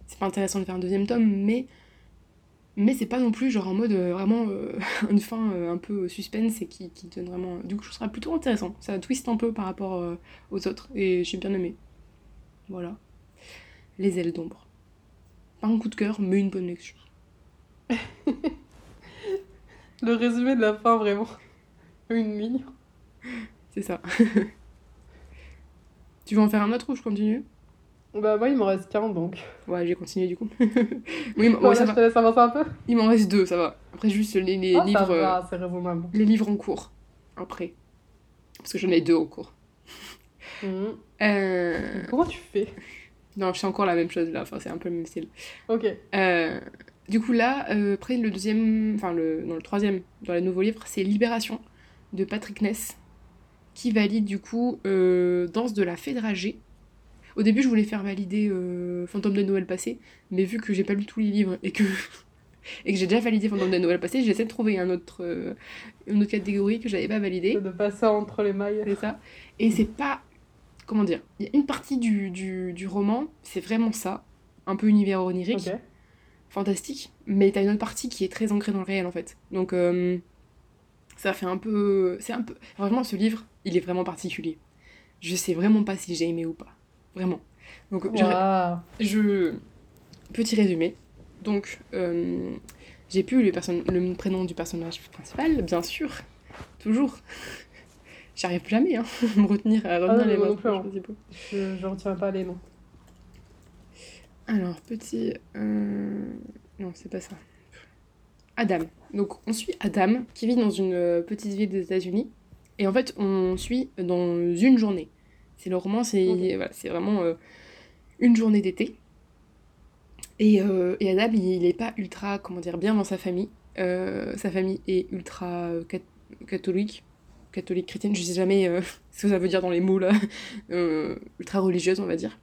c'est pas intéressant de faire un deuxième tome, mais c'est pas non plus genre en mode vraiment une fin un peu suspense et qui donne vraiment... Du coup, je trouve ça plutôt intéressant. Ça twist un peu par rapport aux autres et j'ai bien aimé. Voilà. Les ailes d'ombre. Pas un coup de cœur, mais une bonne lecture. Le résumé de la fin, vraiment. Une ligne. C'est ça. Tu veux en faire un autre ou je continue ? Bah moi il m'en reste qu'un donc. Ouais j'ai continué du coup. Oui, ouais, ça je te laisse avancer un peu. Il m'en reste 2, ça va. Après juste les livres. Ça va, c'est raisonnable. Les livres en cours. Après. Parce que j'en ai 2 en cours. Mmh. Comment tu fais ? Non, je fais encore la même chose là, enfin c'est un peu le même style. Ok. Du coup là, après le deuxième, enfin le troisième dans les nouveaux livres, c'est Libération de Patrick Ness, qui valide du coup Danse de la Fée dragée. Au début, je voulais faire valider Fantôme de Noël passé, mais vu que j'ai pas lu tous les livres et que j'ai déjà validé Fantôme de Noël passé, j'essaie de trouver une autre catégorie que j'avais pas validée. De passer entre les mailles. C'est ça. Et c'est pas... Comment dire ? Il y a une partie du roman, c'est vraiment ça, un peu univers onirique, okay. Fantastique, mais t'as une autre partie qui est très ancrée dans le réel, en fait. Donc, ça fait un peu... C'est un peu... Vraiment, ce livre, il est vraiment particulier. Je sais vraiment pas si j'ai aimé ou pas. Vraiment. Donc, wow. Petit résumé. Donc, j'ai plus le prénom du personnage principal, bien sûr. Toujours. J'arrive jamais à me retenir les noms. Je retiens pas les noms. Alors, petit... Non, c'est pas ça. Adam. Donc, on suit Adam, qui vit dans une petite ville des États-Unis. Et en fait, on suit dans une journée. C'est le roman, okay. Voilà, c'est vraiment une journée d'été. Et Adam, il n'est pas ultra, comment dire, bien dans sa famille. Sa famille est ultra catholique chrétienne, je ne sais jamais ce que ça veut dire dans les mots là. Ultra religieuse, on va dire.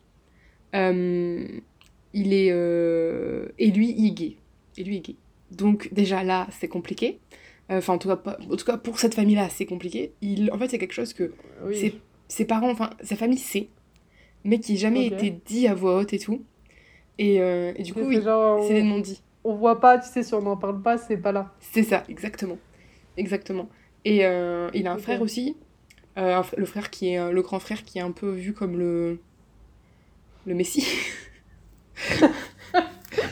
Il est... et lui, il est gay. Donc déjà là, c'est compliqué. Enfin, en tout cas, pour cette famille-là, c'est compliqué. En fait, c'est quelque chose que... Oui. Ses parents, enfin, sa famille sait, mais qui n'a jamais été dit à voix haute et tout. Et du coup, c'est des non-dits. On voit pas, tu sais, si on n'en parle pas, c'est pas là. C'est ça, exactement. Et il a un frère aussi, le frère qui est le grand frère qui est un peu vu comme le Messie.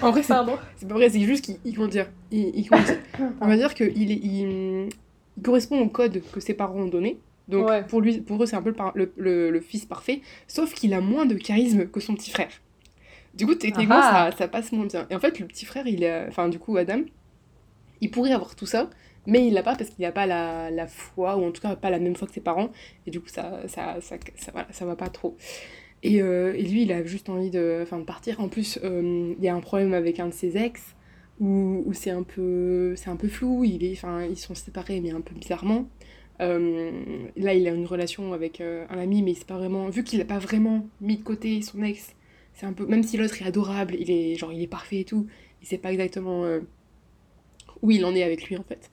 En vrai, c'est pas vrai, c'est juste qu'il comment dire, on va dire que il correspond au code que ses parents ont donné. Donc ouais. Pour eux c'est un peu le fils parfait, sauf qu'il a moins de charisme que son petit frère. Du coup techniquement ça passe moins bien. Et en fait le petit frère Adam, il pourrait avoir tout ça, mais il l'a pas parce qu'il n'a pas la foi, ou en tout cas pas la même foi que ses parents. Et du coup ça voilà, ça va pas trop. Et lui il a juste envie de partir. En plus il y a un problème avec un de ses ex où c'est un peu flou. Ils sont séparés mais un peu bizarrement. Là il a une relation avec un ami, mais c'est pas vraiment, vu qu'il a pas vraiment mis de côté son ex, c'est un peu, même si l'autre est adorable, il est parfait et tout, il sait pas exactement où il en est avec lui en fait.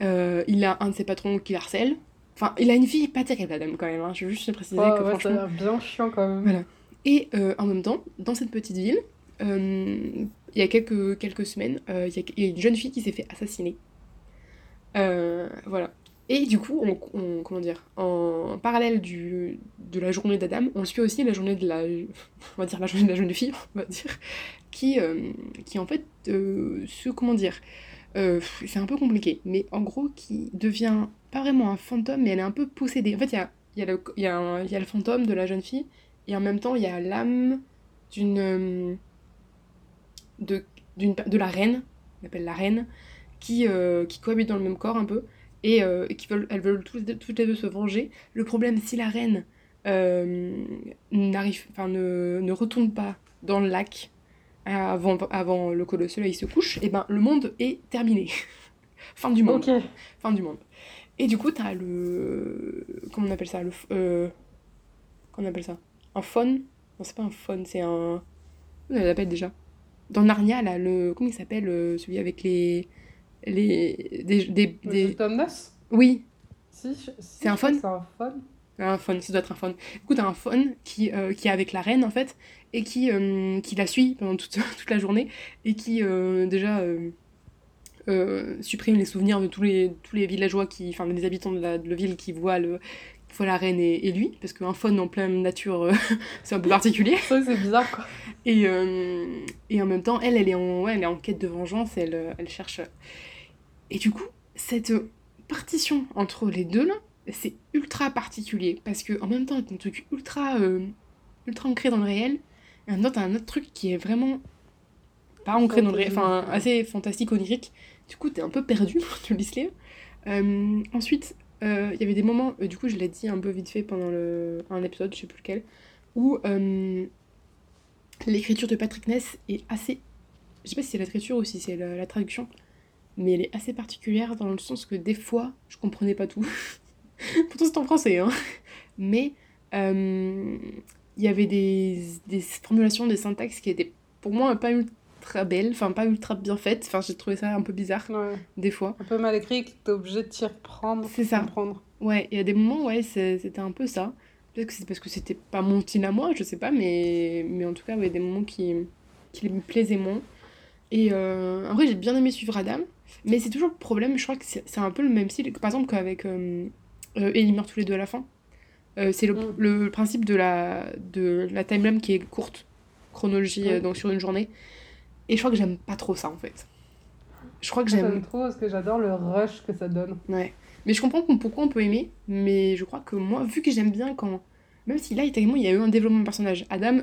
Il a un de ses patrons qui harcèle, enfin il a une vie pas terrible Adam quand même, je veux juste préciser que franchement ça a l'air bien chiant quand même, voilà. Et en même temps dans cette petite ville il y a quelques semaines il y a une jeune fille qui s'est fait assassiner, voilà. Et du coup, on comment dire, en parallèle de la journée d'Adam, on suit aussi la journée de la jeune fille, qui en fait, c'est un peu compliqué, mais en gros qui devient pas vraiment un fantôme, mais elle est un peu possédée. En fait, il y a le fantôme de la jeune fille, et en même temps il y a l'âme de la reine, on l'appelle la reine, qui cohabite dans le même corps un peu, et elles veulent toutes les deux se venger. Le problème, si la reine ne retourne pas dans le lac avant que le soleil se couche, et ben le monde est terminé. Fin du monde. Okay. Fin du monde. Et du coup, t'as le... Comment on appelle ça ? Un faune ? Non, c'est pas un faune, c'est un... Comment on l'appelle déjà ? Dans Narnia, là, le... Comment il s'appelle, celui avec les... Des... Thomas ? Oui. Si, c'est un faune ? Ça doit être un faune. Du coup, t'as un faune qui est avec la reine, en fait, et qui la suit pendant toute la journée, et qui, déjà... supprime les souvenirs de tous les villageois, les habitants de la ville qui voient la reine et lui, parce qu'un faune en pleine nature, c'est un peu particulier. Ça, c'est bizarre, quoi. Et en même temps, elle est en quête de vengeance, elle cherche... Et du coup, cette partition entre les deux, là, c'est ultra particulier, parce qu'en même temps, t'as un truc ultra ancré dans le réel, et en même temps, t'as un autre truc qui est vraiment... pas ancré dans le réel, assez fantastique, onirique. Du coup, t'es un peu perdu de l'islam. Ensuite, il y avait des moments, du coup, je l'ai dit un peu vite fait pendant un épisode, je sais plus lequel, où l'écriture de Patrick Ness est assez... Je sais pas si c'est l'écriture ou si c'est la traduction, mais elle est assez particulière dans le sens que des fois, je comprenais pas tout. Pourtant, c'est en français, hein. Mais il y avait des formulations, des syntaxes qui étaient, pour moi, pas ultra bien faite, j'ai trouvé ça un peu bizarre, ouais. Des fois un peu mal écrit, que t'es obligé de t'y reprendre, c'est ça, comprendre. Ouais, il y a des moments, ouais, c'était un peu ça, peut-être que c'est parce que c'était pas mon style à moi, je sais pas, mais en tout cas, ouais, des moments qui me plaisaient moins, et en vrai j'ai bien aimé suivre Adam, mais c'est toujours le problème, je crois que c'est un peu le même style, par exemple qu'avec et ils meurent tous les deux à la fin, c'est le principe de la timeline qui est courte, chronologie, ouais. Donc sur une journée. Et je crois que j'aime pas trop ça, en fait. Je crois que j'aime trop parce que j'adore le rush que ça donne. Ouais. Mais je comprends pourquoi on peut aimer, mais je crois que moi, vu que j'aime bien quand... Même si là, il y a eu un développement de personnage. Adam,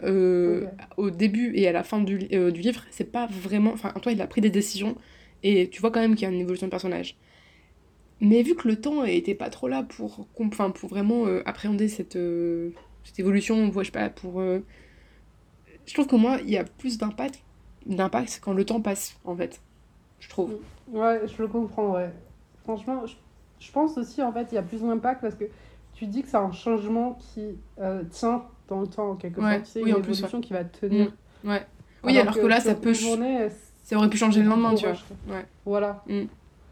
au début et à la fin du livre, c'est pas vraiment... Enfin, toi, il a pris des décisions et tu vois quand même qu'il y a une évolution de personnage. Mais vu que le temps était pas trop là pour vraiment appréhender cette évolution, je sais pas, pour... Je trouve que moi, il y a plus d'impact quand le temps passe, en fait, je trouve. Ouais, je le comprends, ouais. Franchement, je pense aussi, en fait, il y a plus d'impact parce que tu dis que c'est un changement qui tient dans le temps, en quelque sorte. Tu sais, oui, une évolution qui va tenir. Mmh. Ouais. Oui, alors que là, ça peut... Journée, ça aurait pu changer le lendemain, tu vois. Ouais. Voilà. Mmh.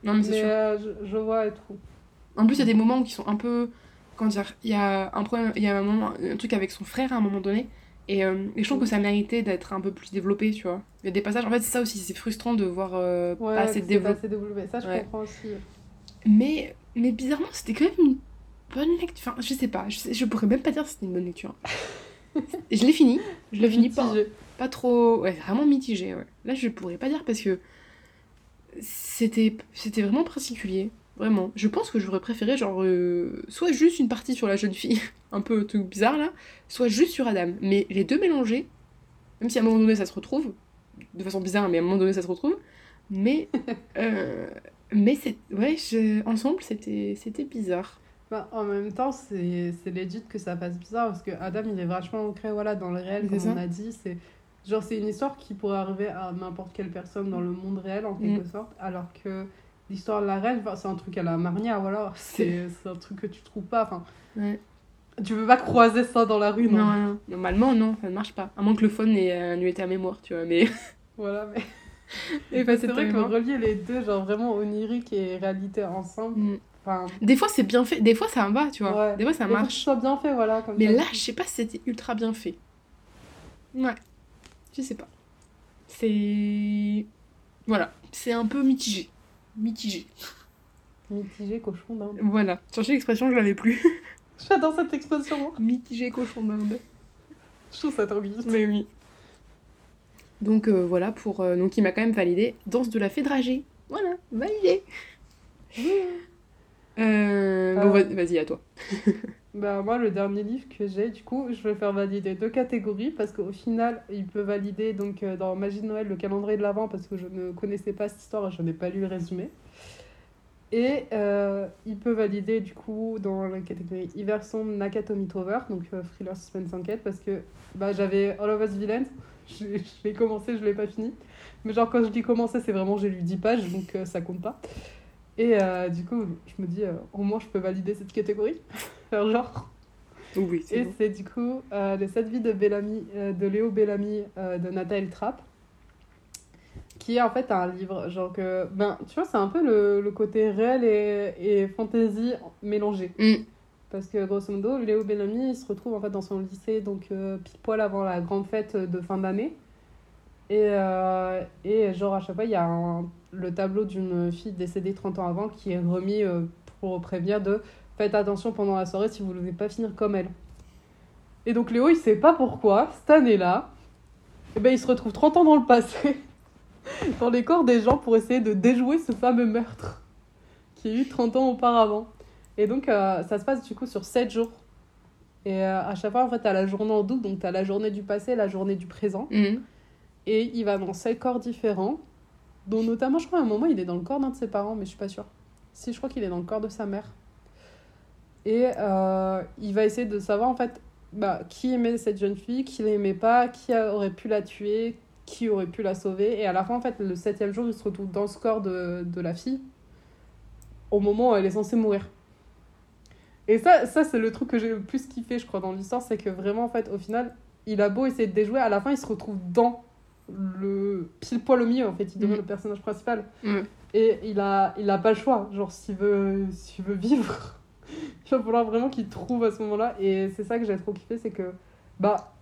Non, mais c'est sûr. Je vois et tout. En plus, il y a des moments qui sont un peu... Comment dire ? Il y a un problème, il y a un truc avec son frère à un moment donné. Et je trouve que ça méritait d'être un peu plus développé, tu vois. Il y a des passages, en fait, c'est ça aussi, c'est frustrant de voir pas assez développé. Ça, je comprends aussi. Mais bizarrement, c'était quand même une bonne lecture. Enfin, je sais pas, je pourrais même pas dire que c'était une bonne lecture. Je l'ai fini, pas trop. Ouais, vraiment mitigé, ouais. Là, je pourrais pas dire parce que c'était vraiment particulier. Vraiment, je pense que j'aurais préféré soit juste une partie sur la jeune fille, un peu tout bizarre là, soit juste sur Adam. Mais les deux mélangés, même si à un moment donné ça se retrouve, de façon bizarre, mais à un moment donné ça se retrouve, mais c'est, ouais, ensemble c'était bizarre. Bah, en même temps, c'est legit que ça passe bizarre, parce que Adam il est vachement ancré, voilà, dans le réel, comme on a dit, c'est... Genre c'est une histoire qui pourrait arriver à n'importe quelle personne dans le monde réel, en quelque sorte, alors que... L'histoire de la reine, c'est un truc à la Marnia, voilà. C'est un truc que tu trouves pas. Enfin, ouais. Tu peux pas croiser ça dans la rue, non. Non, normalement, non, ça ne marche pas. À moins que le faune lui ait à mémoire, tu vois, mais... Voilà, mais... Et bah, c'est vrai que relier les deux, genre vraiment onirique et réalité ensemble... Enfin... Des fois, c'est bien fait. Des fois, ça va, tu vois. Ouais. Des fois, ça marche. Des fois, c'est bien fait, voilà. Comme mais ça. Là, je sais pas si c'était ultra bien fait. Ouais. Je sais pas. C'est... Voilà. C'est un peu mitigé. Mitigé cochon d'Inde. Voilà, cherchez l'expression, je l'avais plus. J'adore cette expression. Mitigé cochon d'Inde. Je trouve ça trop bizarre. Mais oui. Donc voilà, donc il m'a quand même validé Danse de la fée dragée Voilà, validé. Bon, vas-y, à toi. Bah, moi, le dernier livre que j'ai, du coup, je vais faire valider deux catégories parce qu'au final, il peut valider donc, dans Magie de Noël, le calendrier de l'Avent, parce que je ne connaissais pas cette histoire et je n'ai pas lu le résumé. Et il peut valider, du coup, dans la catégorie Hiver sombre, Nakatomi Trover, donc thriller, suspense, enquête, parce que bah, j'avais All of Us Villains, je l'ai commencé, je ne l'ai pas fini. Mais genre, quand je dis commencé, c'est vraiment, j'ai lu 10 pages, donc ça compte pas. Et du coup, je me dis, au moins, je peux valider cette catégorie. Faire genre. Oui, c'est et bon. C'est du coup Les Sept Vies de, Bellamy, de Léo Bellami de Nathaël Trapp, qui est en fait un livre, genre que, ben, tu vois, c'est un peu le côté réel et fantasy mélangé. Mm. Parce que, grosso modo, Léo Bellami, il se retrouve en fait dans son lycée, donc pile poil avant la grande fête de fin d'année. Et genre, à chaque fois, il y a le tableau d'une fille décédée 30 ans avant qui est remis pour prévenir de « Faites attention pendant la soirée si vous ne voulez pas finir comme elle ». Et donc Léo, il ne sait pas pourquoi, cette année-là, eh ben, il se retrouve 30 ans dans le passé, dans les corps des gens pour essayer de déjouer ce fameux meurtre qui a eu 30 ans auparavant. Et donc, ça se passe du coup sur 7 jours. Et à chaque fois, en fait, tu as la journée en double, donc tu as la journée du passé et la journée du présent. Mmh. Et il va dans 7 corps différents, dont notamment, je crois, à un moment, il est dans le corps d'un de ses parents, mais je ne suis pas sûre. Si, je crois qu'il est dans le corps de sa mère. Et il va essayer de savoir, en fait, bah, qui aimait cette jeune fille, qui ne l'aimait pas, qui aurait pu la tuer, qui aurait pu la sauver. Et à la fin, en fait, le 7e jour, il se retrouve dans ce corps de la fille, au moment où elle est censée mourir. Et ça, c'est le truc que j'ai le plus kiffé, je crois, dans l'histoire, c'est que vraiment, en fait, au final, il a beau essayer de déjouer, à la fin, il se retrouve dans le pile poil au milieu, en fait, il devient le personnage principal. Mmh. Et il a pas le choix, genre s'il veut vivre, il va falloir vraiment qu'il trouve à ce moment-là. Et c'est ça que j'ai trop kiffé, c'est que bah,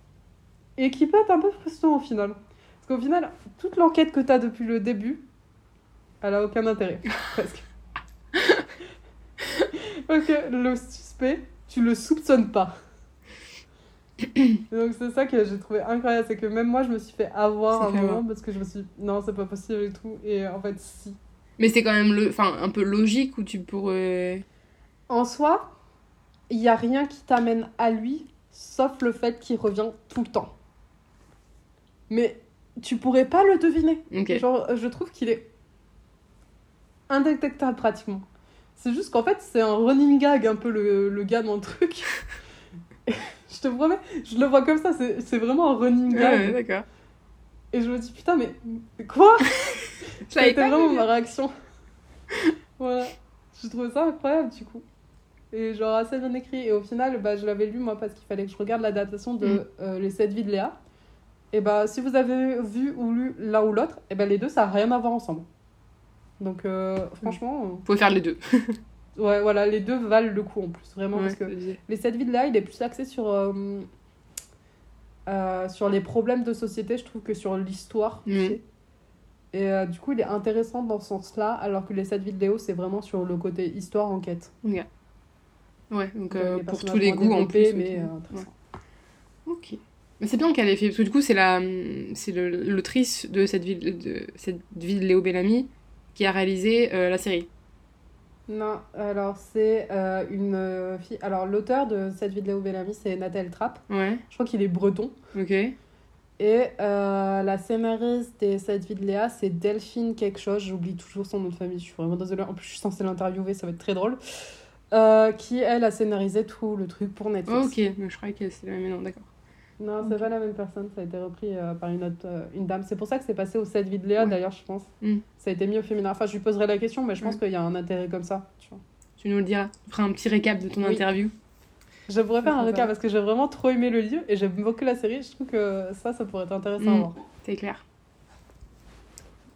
et qui peut être un peu frustrant au final, parce qu'au final toute l'enquête que t'as depuis le début, elle a aucun intérêt presque. Parce que le suspect, tu le soupçonnes pas. Donc c'est ça que j'ai trouvé incroyable, c'est que même moi je me suis fait avoir à un moment parce que je me suis dit non, c'est pas possible et tout, et en fait si. Mais c'est quand même un peu logique où tu pourrais... En soi, il n'y a rien qui t'amène à lui sauf le fait qu'il revient tout le temps. Mais tu pourrais pas le deviner. Okay. Genre, je trouve qu'il est indétectable pratiquement. C'est juste qu'en fait c'est un running gag un peu le gars dans le truc. Je te promets, je le vois comme ça, c'est vraiment un running gag. Ouais, d'accord. Et je me dis, putain, mais quoi ? C'était vraiment ma réaction. Voilà. Je trouvais ça incroyable, du coup. Et genre, assez bien écrit. Et au final, bah, je l'avais lu, moi, parce qu'il fallait que je regarde l'adaptation de Les Sept Vies de Léa. Et bah, si vous avez vu ou lu l'un ou l'autre, et bah, les deux, ça n'a rien à voir ensemble. Donc, franchement... Vous pouvez faire les deux. Ouais, voilà, les deux valent le coup en plus, vraiment, ouais, parce que Les Sept Vies de Léa, il est plus axé sur les problèmes de société, je trouve, que sur l'histoire, tu sais. Et du coup, il est intéressant dans ce sens-là, alors que Les Sept Vies de Léo, c'est vraiment sur le côté histoire-enquête. Yeah. Ouais, donc pour tous les goûts en plus. Mais intéressant. Ouais. Ok. Mais c'est bien qu'elle ait fait, parce que du coup, c'est l'autrice de cette vie de Léo Bellami qui a réalisé la série. Non, alors c'est une fille... Alors l'auteur de Cette vie de Léo Bellami, c'est Nathaël Trapp. Ouais. Je crois qu'il est breton. Ok. Et la scénariste des Cette vie de Léa, c'est Delphine quelque chose. J'oublie toujours son nom de famille, je suis vraiment désolée. En plus, je suis censée l'interviewer, ça va être très drôle. Qui, elle, a scénarisé tout le truc pour Netflix. Ok, mais je croyais que c'est la même... Non, d'accord. Non, c'est pas la même personne. Ça a été repris par une dame. C'est pour ça que c'est passé aux 7 vies de Léa, d'ailleurs, je pense. Mm. Ça a été mis au féminin. Enfin, je lui poserai la question, mais je pense qu'il y a un intérêt comme ça. Tu vois. Tu nous le diras. Tu feras un petit récap de ton interview. Je pourrais faire un récap parce que j'ai vraiment trop aimé le livre et j'ai beaucoup la série. Je trouve que ça pourrait être intéressant à voir. C'est clair.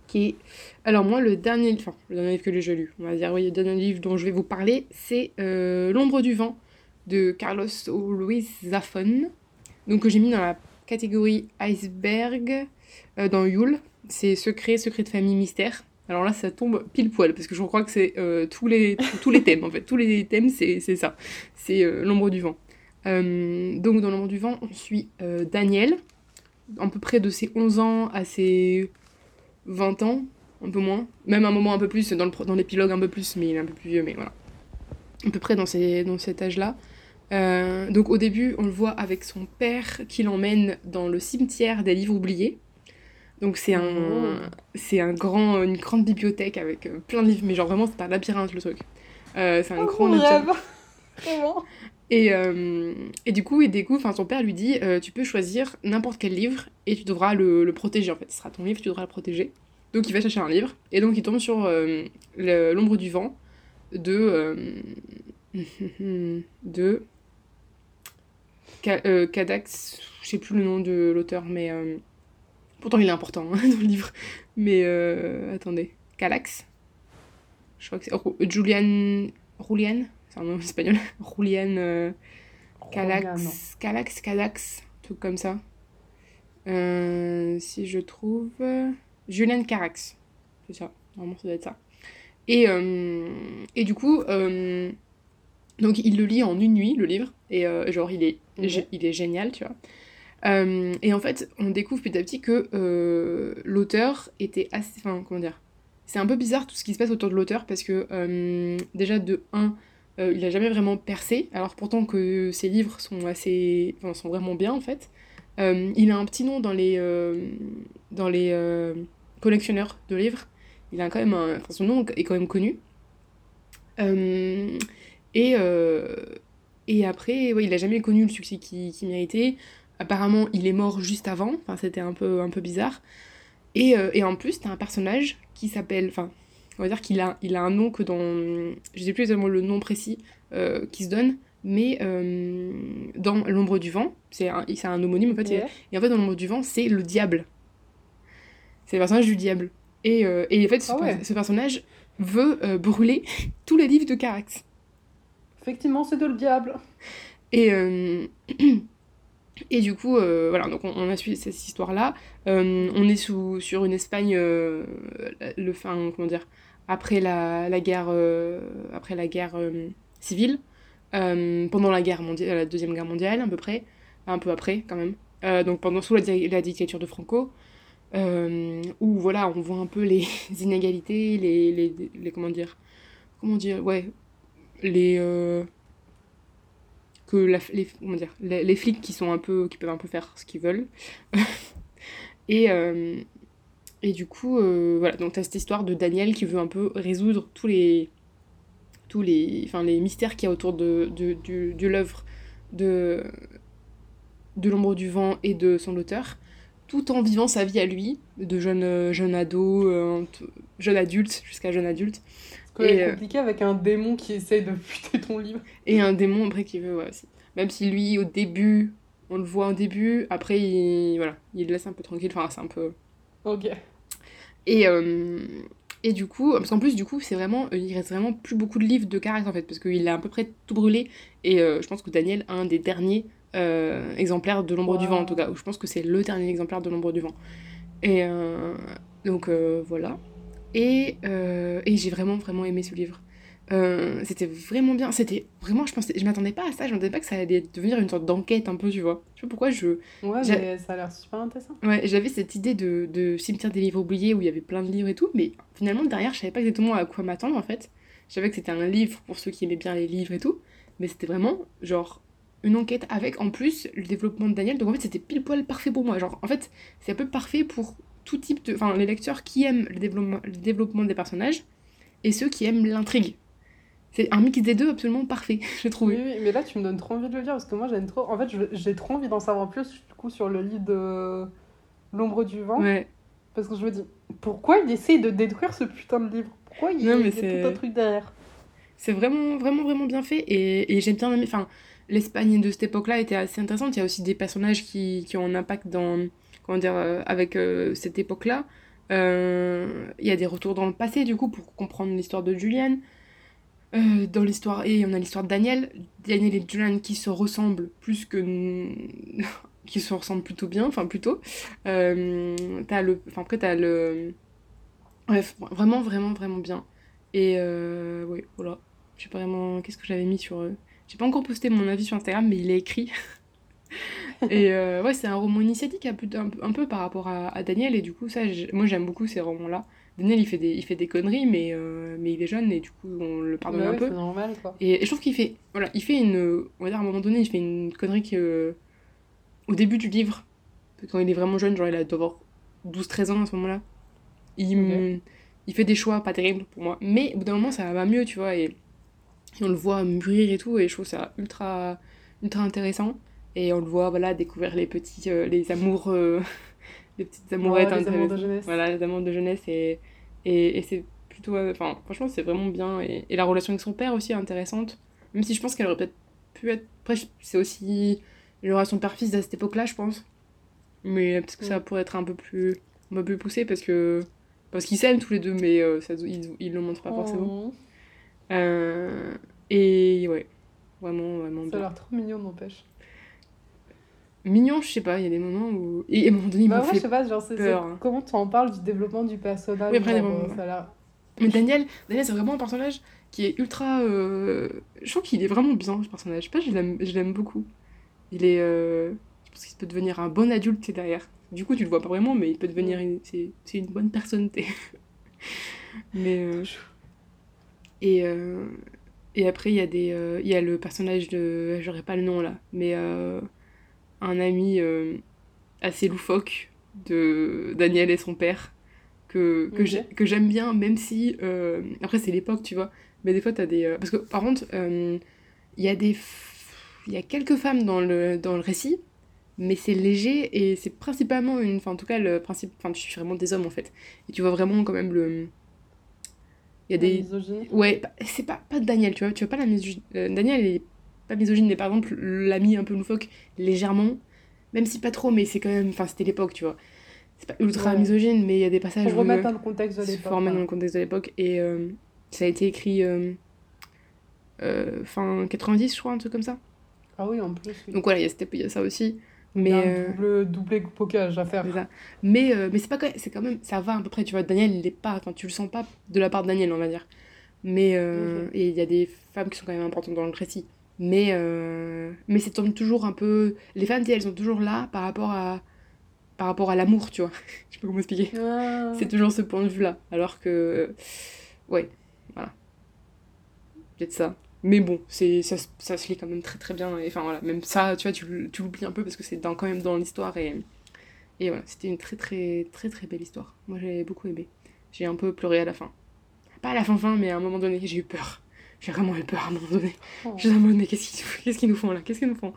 Ok. Alors moi, le dernier livre que j'ai lu, on va dire, oui, le dernier livre dont je vais vous parler, c'est L'ombre du vent de Carlos Ruiz Zafón. Donc j'ai mis dans la catégorie iceberg, dans Yule, c'est secret de famille, mystère. Alors là, ça tombe pile poil, parce que je crois que c'est tous les thèmes, en fait. Tous les thèmes, c'est ça. C'est l'ombre du vent. Donc dans l'ombre du vent, on suit Danielle, à peu près de ses 11 ans à ses 20 ans, un peu moins, même un moment un peu plus, dans l'épilogue un peu plus, mais il est un peu plus vieux, mais voilà, à peu près dans cet âge-là. Donc au début, on le voit avec son père qui l'emmène dans le cimetière des livres oubliés. Donc une grande bibliothèque avec plein de livres, mais genre vraiment c'est un labyrinthe le truc. C'est un grand labyrinthe. Vraiment. Et du coup, il découvre, son père lui dit tu peux choisir n'importe quel livre et tu devras le protéger en fait. Ce sera ton livre, tu devras le protéger. Donc il va chercher un livre et donc il tombe sur L'ombre du vent de Carax, je sais plus le nom de l'auteur, mais pourtant il est important hein, dans le livre. Mais attendez, Carax, je crois que c'est Julián, c'est un nom espagnol, Julián Carax, tout comme ça. Si je trouve Julián Carax, c'est ça, normalement ça doit être ça. Et du coup, donc il le lit en une nuit, le livre, et genre il est génial, tu vois. Et en fait, on découvre petit à petit que l'auteur était assez... Enfin, comment dire, c'est un peu bizarre tout ce qui se passe autour de l'auteur, parce que déjà, de 1, il a jamais vraiment percé, alors pourtant que ses livres sont vraiment bien, en fait. Il a un petit nom dans les collectionneurs de livres. Il a quand même son nom est quand même connu. Et après, ouais, il a jamais connu le succès qu'il méritait. Apparemment, il est mort juste avant. Enfin, c'était un peu bizarre. Et en plus, t'as un personnage qui s'appelle... Enfin, on va dire qu'il a un nom que dans... Je sais plus exactement le nom précis qui se donne, mais dans L'ombre du vent, c'est un homonyme, en fait. Ouais. Et en fait, dans L'ombre du vent, c'est le diable. C'est le personnage du diable. Et en fait, ce personnage veut brûler tous les livres de Carax. Effectivement, c'est de le diable. Et du coup, voilà, donc on a suivi cette histoire-là. On est sur une Espagne, après la guerre civile, pendant la Deuxième Guerre mondiale, à peu près, un peu après quand même. Donc sous la dictature de Franco. Où voilà, on voit un peu les inégalités, les les flics qui peuvent un peu faire ce qu'ils veulent. Et du coup, voilà, donc t'as cette histoire de Daniel qui veut un peu résoudre tous les mystères qu'il y a autour de l'œuvre de l'ombre du vent et de son auteur, tout en vivant sa vie à lui, de jeune ado, jeune adulte, jusqu'à jeune adulte. C'est compliqué avec un démon qui essaye de buter ton livre. Et un démon, après, qui veut, ouais, aussi. Même si lui, au début, on le voit au début, après, il le laisse un peu tranquille, enfin, c'est un peu... Ok. Et du coup, parce qu'en plus, du coup, c'est vraiment... Il reste vraiment plus beaucoup de livres de Carax, en fait, parce qu'il a à peu près tout brûlé, et je pense que Daniel a un des derniers... exemplaire de l'ombre du vent, en tout cas, où je pense que c'est le dernier exemplaire de l'ombre du vent, et donc voilà, et j'ai vraiment aimé ce livre. C'était vraiment bien, c'était vraiment, je m'attendais pas à ça, je m'attendais pas que ça allait devenir une sorte d'enquête un peu, tu vois, je sais pas pourquoi mais ça a l'air super intéressant. Ouais, j'avais cette idée de cimetière des livres oubliés où il y avait plein de livres et tout, mais finalement derrière je savais pas exactement à quoi m'attendre, en fait. Je savais que c'était un livre pour ceux qui aimaient bien les livres et tout, mais c'était vraiment genre une enquête avec, en plus, le développement de Daniel. Donc en fait, c'était pile poil parfait pour moi. Genre, en fait, c'est un peu parfait pour tout type de... Enfin, les lecteurs qui aiment le développement des personnages et ceux qui aiment l'intrigue. C'est un mix des deux absolument parfait, j'ai trouvé. Oui, mais là, tu me donnes trop envie de le lire, parce que moi, j'aime trop... En fait, j'ai trop envie d'en savoir plus, du coup, sur le livre de L'ombre du vent. Ouais. Parce que je me dis, pourquoi il essaye de détruire ce putain de livre ? Pourquoi il y a tout un truc derrière ? C'est vraiment, vraiment, vraiment bien fait. Et j'aime bien... Enfin... L'Espagne de cette époque-là était assez intéressante. Il y a aussi des personnages qui ont un impact dans, avec cette époque-là. Il y a des retours dans le passé, du coup, pour comprendre l'histoire de Julián. Dans l'histoire, et on a l'histoire de Daniel. Daniel et Julián qui se ressemblent plus que... qui se ressemblent plutôt bien, enfin plutôt. Bref, vraiment, vraiment, vraiment bien. Et oui, voilà. Je sais pas vraiment qu'est-ce que j'avais mis sur eux. J'ai pas encore posté mon avis sur Instagram, mais il est écrit. Et ouais, c'est un roman initiatique un peu par rapport à Daniel, et du coup, ça, moi j'aime beaucoup ces romans-là. Daniel il fait des conneries mais il est jeune et du coup on le pardonne un peu. C'est normal, quoi. Et je trouve qu'il fait on va dire à un moment donné il fait une connerie qui au début du livre quand il est vraiment jeune, genre il doit avoir 12-13 ans à ce moment-là. Il fait des choix pas terribles pour moi, mais au bout d'un moment ça va mieux, tu vois, et on le voit mûrir et tout, et je trouve ça ultra ultra intéressant. Et on le voit découvrir les petits les amours les petites amourettes, les amours de jeunesse. Voilà, les amours de jeunesse, et c'est plutôt franchement c'est vraiment bien, et la relation avec son père aussi est intéressante, même si je pense qu'elle aurait peut-être pu être, après c'est aussi la relation père-fils à cette époque-là je pense, mais parce que ça pourrait être un peu plus poussé parce qu'ils s'aiment tous les deux, mais ça ils le montrent pas forcément. Et ouais, vraiment ça bien. A l'air trop mignon, n'empêche. Mignon, je sais pas, il y a des moments où... Et à un moment donné, il me fait peur. Genre, c'est comment tu en parles du développement du personnage. Oui, après, genre, ça a l'air... Mais Daniel, c'est vraiment un personnage qui est ultra... Je trouve qu'il est vraiment bien, ce personnage. Je sais pas, je l'aime beaucoup. Il est... Je pense qu'il peut devenir un bon adulte, c'est derrière. Du coup, tu le vois pas vraiment, mais il peut devenir... C'est une bonne personne, t'es... Mais... Et après, il y a des... Il y a le personnage de... J'aurais pas le nom, là, mais... un ami assez loufoque de Daniel et son père que que j'aime bien, même si après c'est l'époque, tu vois, mais des fois t'as des parce que par contre il y a quelques femmes dans le récit, mais c'est léger, et c'est principalement tu suis vraiment des hommes en fait, et tu vois vraiment quand même le il y a des misogynie. Ouais, c'est pas Daniel, tu vois pas la misogynie. Daniel il est pas misogyne, mais par exemple l'ami un peu loufoque légèrement, même si pas trop, mais c'est quand même, c'était l'époque, tu vois, c'est pas ultra misogyne, mais il y a des passages pour remettre dans le contexte de l'époque, dans le contexte de l'époque, et ça a été écrit fin 90 je crois, un truc comme ça. Ah oui, en plus oui. Donc voilà, il y a ça aussi, mais il y a double bocage à faire, mais c'est pas quand même, c'est quand même, ça va à peu près, tu vois. Daniel il est pas, tu le sens pas de la part de Daniel, on va dire, mais et il y a des femmes qui sont quand même importantes dans le récit. Mais ça tombe toujours un peu... Les femmes, elles sont toujours là par rapport à l'amour, tu vois. Je sais pas comment expliquer. Ah. C'est toujours ce point de vue-là. Alors que... Ouais, voilà. Peut-être ça. Mais bon, ça se lit quand même très très bien. Et voilà, même ça, tu vois, tu l'oublies un peu parce que c'est quand même dans l'histoire. Et voilà, c'était une très très très très belle histoire. Moi, j'ai beaucoup aimé. J'ai un peu pleuré à la fin. Pas à la fin, mais à un moment donné, j'ai eu peur. J'ai vraiment eu peur à un moment donné. Je me demande, mais qu'est-ce qu'ils nous font là ? Qu'est-ce qu'ils nous font ?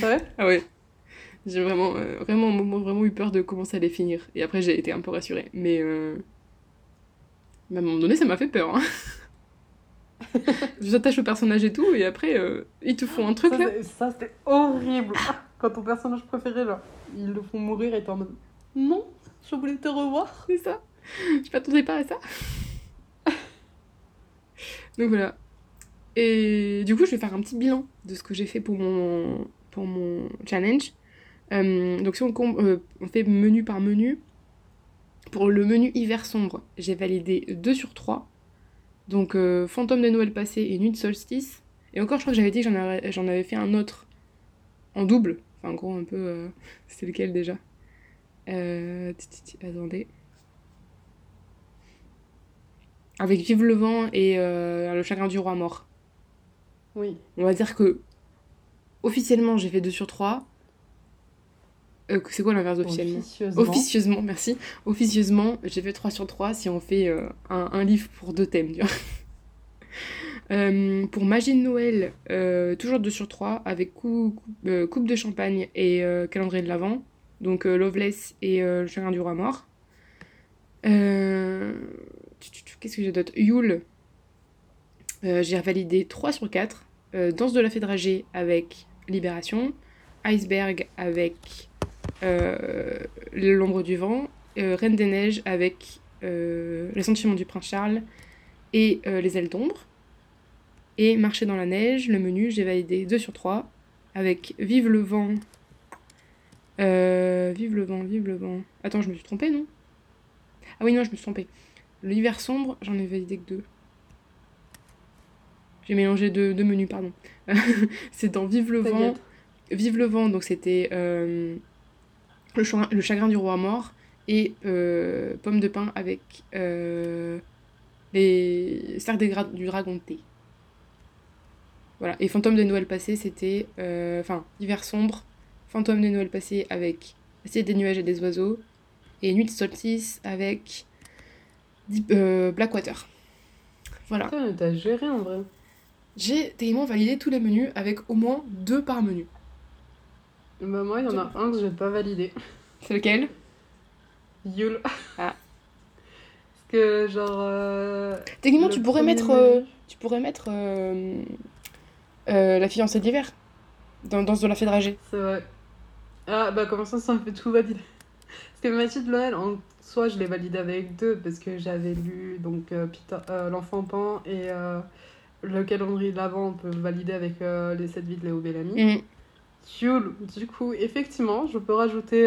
Ouais. Ah ouais. J'ai vraiment eu peur de comment ça allait finir. Et après, j'ai été un peu rassurée. Mais à un moment donné, ça m'a fait peur. Hein. Je t'attache au personnage et tout, et après, ils te font un truc là. Ça, c'était horrible. Quand ton personnage préféré, là, ils le font mourir et t'es en mode non, je voulais te revoir. C'est ça. Je m'attendais pas à ça. Donc voilà. Et du coup, je vais faire un petit bilan de ce que j'ai fait pour mon challenge. Donc si on fait menu par menu, pour le menu hiver sombre, j'ai validé 2 sur 3. Donc fantôme de Noël passé et nuit de solstice. Et encore, je crois que j'avais dit que j'en avais fait un autre en double. Enfin, en gros, un peu... c'était lequel déjà ? Attendez... Avec Vive le vent et Le chagrin du roi mort. Oui. On va dire que, officiellement, j'ai fait 2 sur 3. C'est quoi l'inverse d'officiellement ? Officieusement, merci. Officieusement, j'ai fait 3 sur 3 si on fait un livre pour 2 thèmes. Tu vois. Pour Magie de Noël, toujours 2 sur 3, avec Coupe de champagne et Calendrier de l'Avent. Donc Loveless et Le chagrin du roi mort. Qu'est-ce que j'ai d'autre ? Yule, j'ai validé 3 sur 4. Danse de la fée dragée avec Libération. Iceberg avec L'ombre du vent. Reine des neiges avec Les sentiments du Prince Charles et Les ailes d'ombre. Et Marcher dans la neige, le menu, j'ai validé 2 sur 3. Avec Vive le vent. Vive le vent. Attends, je me suis trompée, non ? Ah oui, non, je me suis trompée. L'hiver sombre, j'en ai validé que 2. J'ai mélangé deux menus, pardon. C'est dans Vive le vent, donc c'était le chagrin du roi mort et Pomme de Pin avec les cercles des du dragon thé. Voilà. Et Fantôme de Noël passé, c'était... Enfin, Hiver sombre, Fantôme de Noël passé avec La cité des nuages et des oiseaux, et Nuit de solstice avec Deep, Blackwater. Voilà. Putain, t'as géré en vrai. J'ai tellement validé tous les menus avec au moins 2 par menu. Bah moi, il y en a un que j'ai pas validé. C'est lequel? Yule. Ah. Parce que genre... Techniquement, tu pourrais mettre La fiancée de l'hiver dans Danse de la fée de Dragée. C'est vrai. Ah bah comme ça me fait tout valider. Parce que Mathilde Loël, en soi, je l'ai validé avec 2 parce que j'avais lu donc L'enfant Pan et le calendrier de l'Avent, on peut valider avec Les Sept Vies de Léo Bellami. Mmh. Yule, du coup, effectivement, je peux rajouter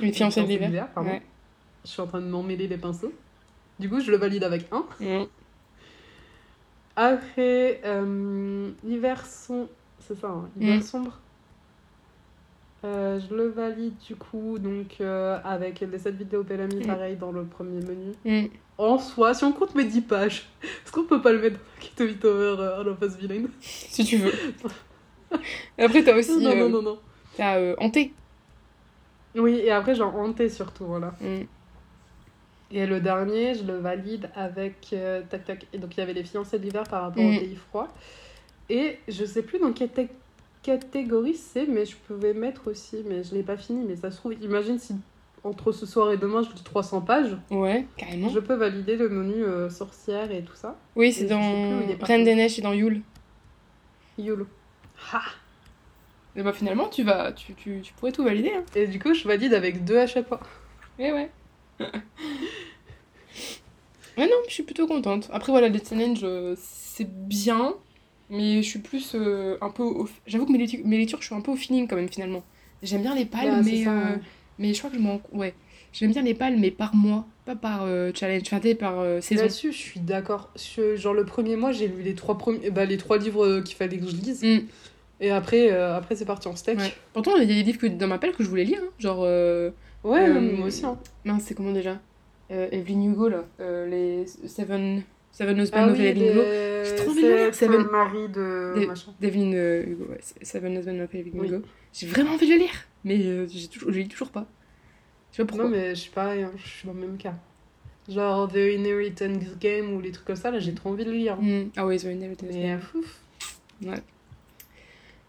les fiancés de l'hiver. Ouais. Je suis en train de m'emmêler les pinceaux. Du coup, je le valide avec 1. Mmh. Après, l'hiver sombre, c'est ça, hein, l'hiver sombre. Je le valide du coup donc avec les 7 vidéos Bellamy, pareil dans le premier menu. En soi, si on compte mes 10 pages, est-ce qu'on peut pas le mettre dans Keto Vitover à la face vilaine? Si tu veux. Après, t'as aussi. Non. T'as Hantée. Oui, et après, genre Hantée surtout, voilà. Et le dernier, je le valide avec. Tac. Et donc, il y avait les fiancés d'hiver par rapport au pays froid. Et je sais plus dans quelle catégorie c'est, mais je pouvais mettre aussi, mais je l'ai pas fini, mais ça se trouve, imagine si entre ce soir et demain je lis 300 pages. Ouais, carrément. Je peux valider le menu sorcière et tout ça. Oui, c'est dans Reine des Neiges et dans Yule. Ha. Et bah finalement, tu pourrais tout valider. Hein. Et du coup, je valide avec 2 à chaque fois. Et ouais. Ouais, non, je suis plutôt contente. Après, voilà, les challenges, c'est bien. Mais je suis plus un peu... J'avoue que mes lectures, je suis un peu au feeling quand même, finalement. J'aime bien les palmes, ouais, mais je crois que je m'en... Ouais, j'aime bien les palmes, mais par mois, pas par challenge, enfin, par saison. Là-dessus, je suis d'accord. Genre, le premier mois, j'ai lu les 3 livres qu'il fallait que je lise. Et après c'est parti en steak. Ouais. Pourtant, il y a des livres dans ma pelle que je voulais lire, hein. Genre... ouais, moi aussi. Hein. Mince, c'est comment déjà Evelyn Hugo, là. Les Seven Husbands of Evelyn Hugo. J'ai trop envie de lire Seven. Le mari de machin. D'Evelyn Hugo, ouais. Seven Husbands of Evelyn Hugo. J'ai vraiment envie de le lire, mais je lis toujours pas. Je sais pas pourquoi. Non, mais je suis pareil, hein. Je suis dans le même cas. Genre The Inheritance Game ou les trucs comme ça, là j'ai trop envie de le lire. Hein. Ah ouais, The Inheritance Game. Mais ouais.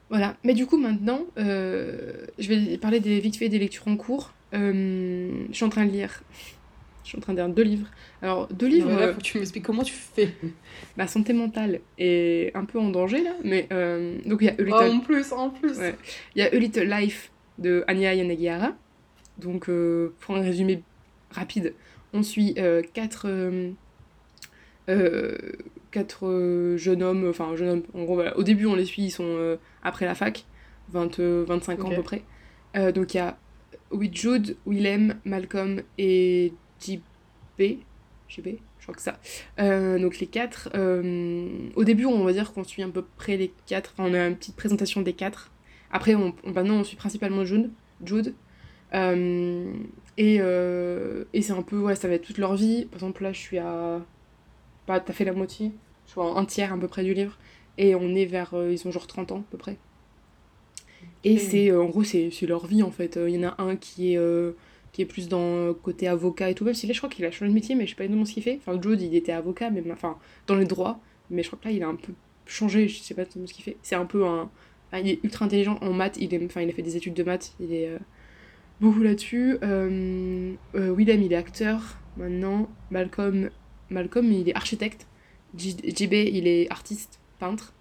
Voilà. Mais du coup, maintenant, je vais parler vite fait des lectures en cours. Je suis en train de lire. Je suis en train de lire 2 livres. Alors, 2 livres... Là, faut que tu m'expliques comment tu fais. Ma santé mentale est un peu en danger, là. Mais, donc, il y a En plus. Ouais. Il y a A Little Life de Hanya Yanagihara. Donc, pour un résumé rapide, on suit 4 jeunes hommes. Enfin, jeunes hommes, en gros, voilà. Au début, on les suit, ils sont après la fac. 25 ans, à peu près. Donc, il y a Jude, Willem, Malcolm et... JB, je crois que ça. Donc les 4. Au début, on va dire qu'on suit à peu près les 4. Enfin, on a une petite présentation des 4. Après, maintenant, on suit principalement Jude. Et c'est un peu... Ouais, ça va être toute leur vie. Par exemple, là, je suis à... Pas tout à fait la moitié. Je suis à un tiers à peu près du livre. Et on est vers... ils ont genre 30 ans, à peu près. Et c'est... en gros, c'est leur vie, en fait. Il y en a un qui est plus dans côté avocat et tout, même si là je crois qu'il a changé de métier, mais je sais pas exactement ce qu'il fait. Enfin, Jude, il était avocat, mais enfin dans les droits, mais je crois que là il a un peu changé, je sais pas exactement ce qu'il fait. C'est un peu un... Enfin, il est ultra intelligent en maths, il a fait des études de maths, il est beaucoup là-dessus. Willem, il est acteur maintenant. Malcolm, il est architecte. JB, il est artiste, peintre.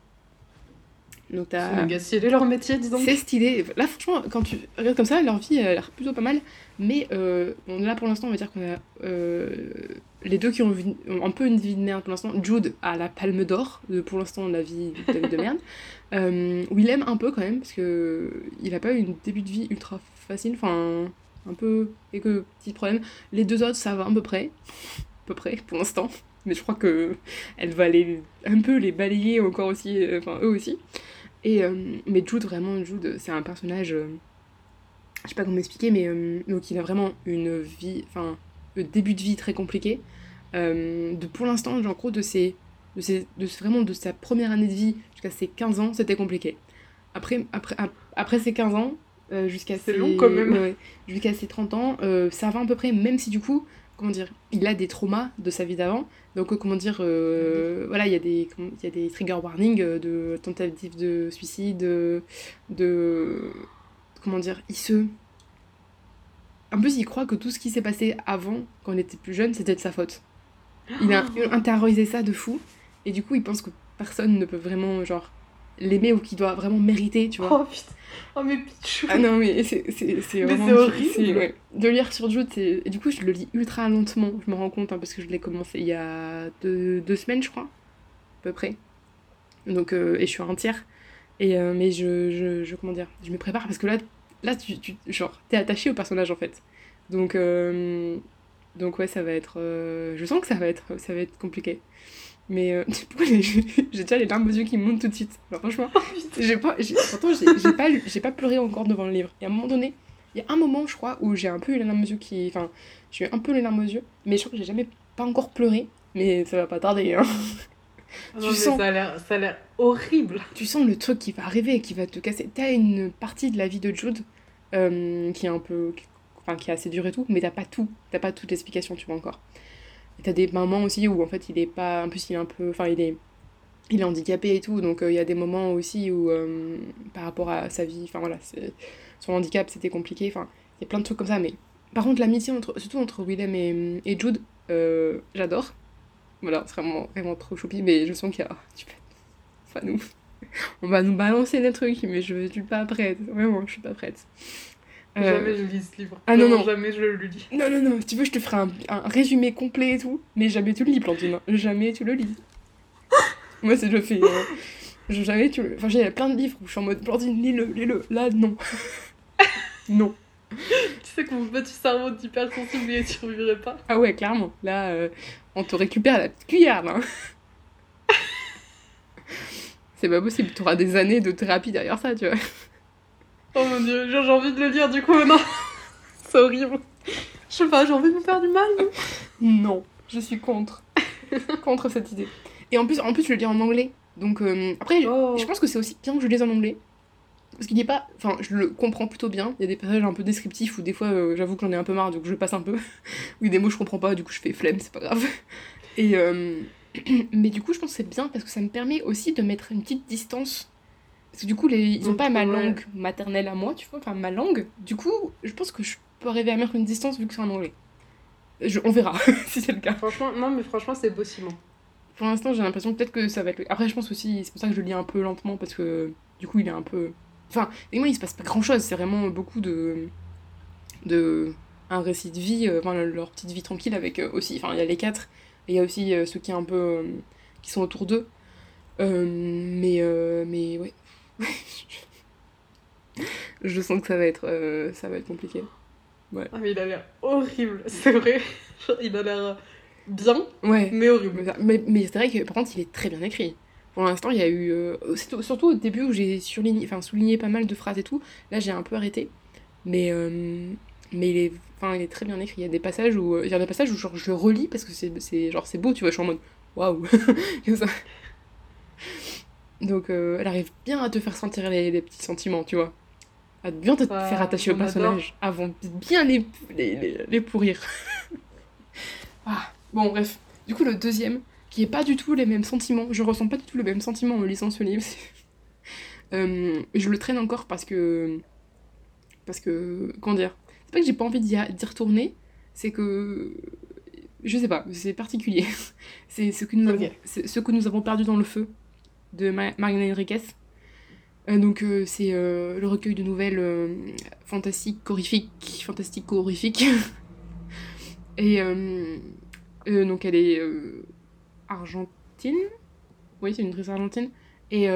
Donc t'as... C'est leur métier, dis donc. C'est stylé. Là, franchement, quand tu regardes comme ça, leur vie a l'air plutôt pas mal. Mais là, pour l'instant, on va dire qu'on a les 2 qui ont un peu une vie de merde pour l'instant. Jude a la palme d'or. Pour l'instant, la vie de merde. Willem, un peu quand même, parce qu'il a pas eu un début de vie ultra facile. Enfin, un peu... quelques petits problèmes. Les 2 autres, ça va à peu près. Pour l'instant. Mais je crois qu'elle va un peu les balayer encore aussi. Enfin, eux aussi. Mais Jude, c'est un personnage je sais pas comment expliquer, mais donc il a vraiment une vie, enfin, le début de vie très compliqué. Pour l'instant, en gros, vraiment de sa première année de vie jusqu'à ses 15 ans, c'était compliqué. Après ses 15 ans, c'est long quand même. Jusqu'à ses 30 ans, ça va à peu près, même si du coup, il a des traumas de sa vie d'avant. Donc, voilà, il y a des trigger warnings de tentatives de suicide, En plus, il croit que tout ce qui s'est passé avant, quand il était plus jeune, c'était de sa faute. Il a intériorisé ça de fou. Et du coup, il pense que personne ne peut vraiment, l'aimer ou qu'il doit vraiment mériter, tu vois. Oh putain, oh mais Pichou. Ah non, mais c'est vraiment... Mais c'est horrible. Ouais. De lire sur Jude, c'est... Et du coup, je le lis ultra lentement, je me rends compte, parce que je l'ai commencé il y a deux semaines, je crois, à peu près. Donc, et je suis à un tiers. Et, mais je me prépare, parce que là tu t'es attaché au personnage en fait, donc ouais, ça va être je sens que ça va être compliqué, mais j'ai déjà les larmes aux yeux qui me montent tout de suite. Alors, franchement, j'ai pas pleuré encore devant le livre. Et à un moment donné, il y a un moment, je crois, où j'ai un peu eu les larmes aux yeux j'ai eu un peu les larmes aux yeux, mais je crois que j'ai jamais pas encore pleuré, mais ça va pas tarder, hein. Ah non, ça a l'air horrible. Tu sens le truc qui va arriver, qui va te casser. T'as une partie de la vie de Jude qui est un peu... qui est assez dure et tout, mais t'as pas toute l'explication, tu vois, encore. Et t'as des moments aussi où, en fait, il est pas... En plus, il est un peu... Il est handicapé et tout, donc il y a des moments aussi où, par rapport à sa vie, son handicap, c'était compliqué. Il y a plein de trucs comme ça, mais... Par contre, l'amitié, surtout entre Willem et Jude, j'adore. Voilà, c'est vraiment, vraiment trop choupi, mais je sens qu'il y a... On va nous balancer des trucs, mais je suis pas prête. Vraiment, je suis pas prête. Jamais je lis ce livre. Ah non, non. Jamais je le lis. Non. Si tu veux, je te ferai un résumé complet et tout, mais jamais tu le lis, Plantine. Jamais tu le lis. Moi, c'est je fais. Jamais tu le... Il y a plein de livres où je suis en mode, Plantine, lis-le. Là, non. Non. Tu sais que mon petit cerveau d'hypersensible et tu revirais pas. Ah ouais, clairement. Là, on te récupère à la petite cuillère, là. C'est pas possible, t'auras des années de thérapie derrière ça, tu vois. Oh mon dieu, j'ai envie de le lire, du coup, non. C'est horrible. Je sais pas, j'ai envie de me faire du mal. Non, je suis contre cette idée. Et en plus je le lis en anglais. Donc, après, je pense que c'est aussi bien que je le lise en anglais. Parce qu'il n'y est pas... je le comprends plutôt bien. Il y a des passages un peu descriptifs où des fois, j'avoue que j'en ai un peu marre, donc je passe un peu. Ou des mots, je comprends pas, du coup, je fais flemme, c'est pas grave. Et... mais du coup, je pense que c'est bien parce que ça me permet aussi de mettre une petite distance. Parce que du coup, ils ont pas ma langue maternelle à moi, tu vois, ma langue. Du coup, je pense que je peux arriver à mettre une distance vu que c'est en anglais. On verra si c'est le cas. Franchement, c'est possible. Pour l'instant, j'ai l'impression peut-être que ça va être... Après, je pense aussi, c'est pour ça que je lis un peu lentement parce que du coup, il est un peu... il se passe pas grand-chose. C'est vraiment beaucoup de un récit de vie, leur petite vie tranquille avec aussi... il y a les quatre... Et il y a aussi ceux qui, un peu, qui sont autour d'eux. Mais ouais. Je sens que ça va être compliqué. Ouais. Ah, mais il a l'air horrible, c'est vrai. Il a l'air bien, ouais. Mais horrible. Mais c'est vrai que, par contre, il est très bien écrit. Pour l'instant, il y a eu... surtout au début où j'ai souligné pas mal de phrases et tout. Là, j'ai un peu arrêté. Mais il est très bien écrit. Il y a des passages où je relis parce que c'est beau, tu vois, je suis en mode waouh. Donc elle arrive bien à te faire sentir les petits sentiments, tu vois, à bien te faire attacher au personnage avant bien les pourrir. Bon, bref, du coup, le deuxième qui est pas du tout les mêmes sentiments, je ressens pas du tout le même sentiment en lisant ce livre. Je le traîne encore parce que c'est pas que j'ai pas envie d'y retourner, c'est que... Je sais pas, c'est particulier. C'est ce que nous avons perdu dans le feu, de Mariana Enriquez. C'est le recueil de nouvelles fantastico-horrifiques. Et elle est argentine. Oui, c'est une autrice argentine. Et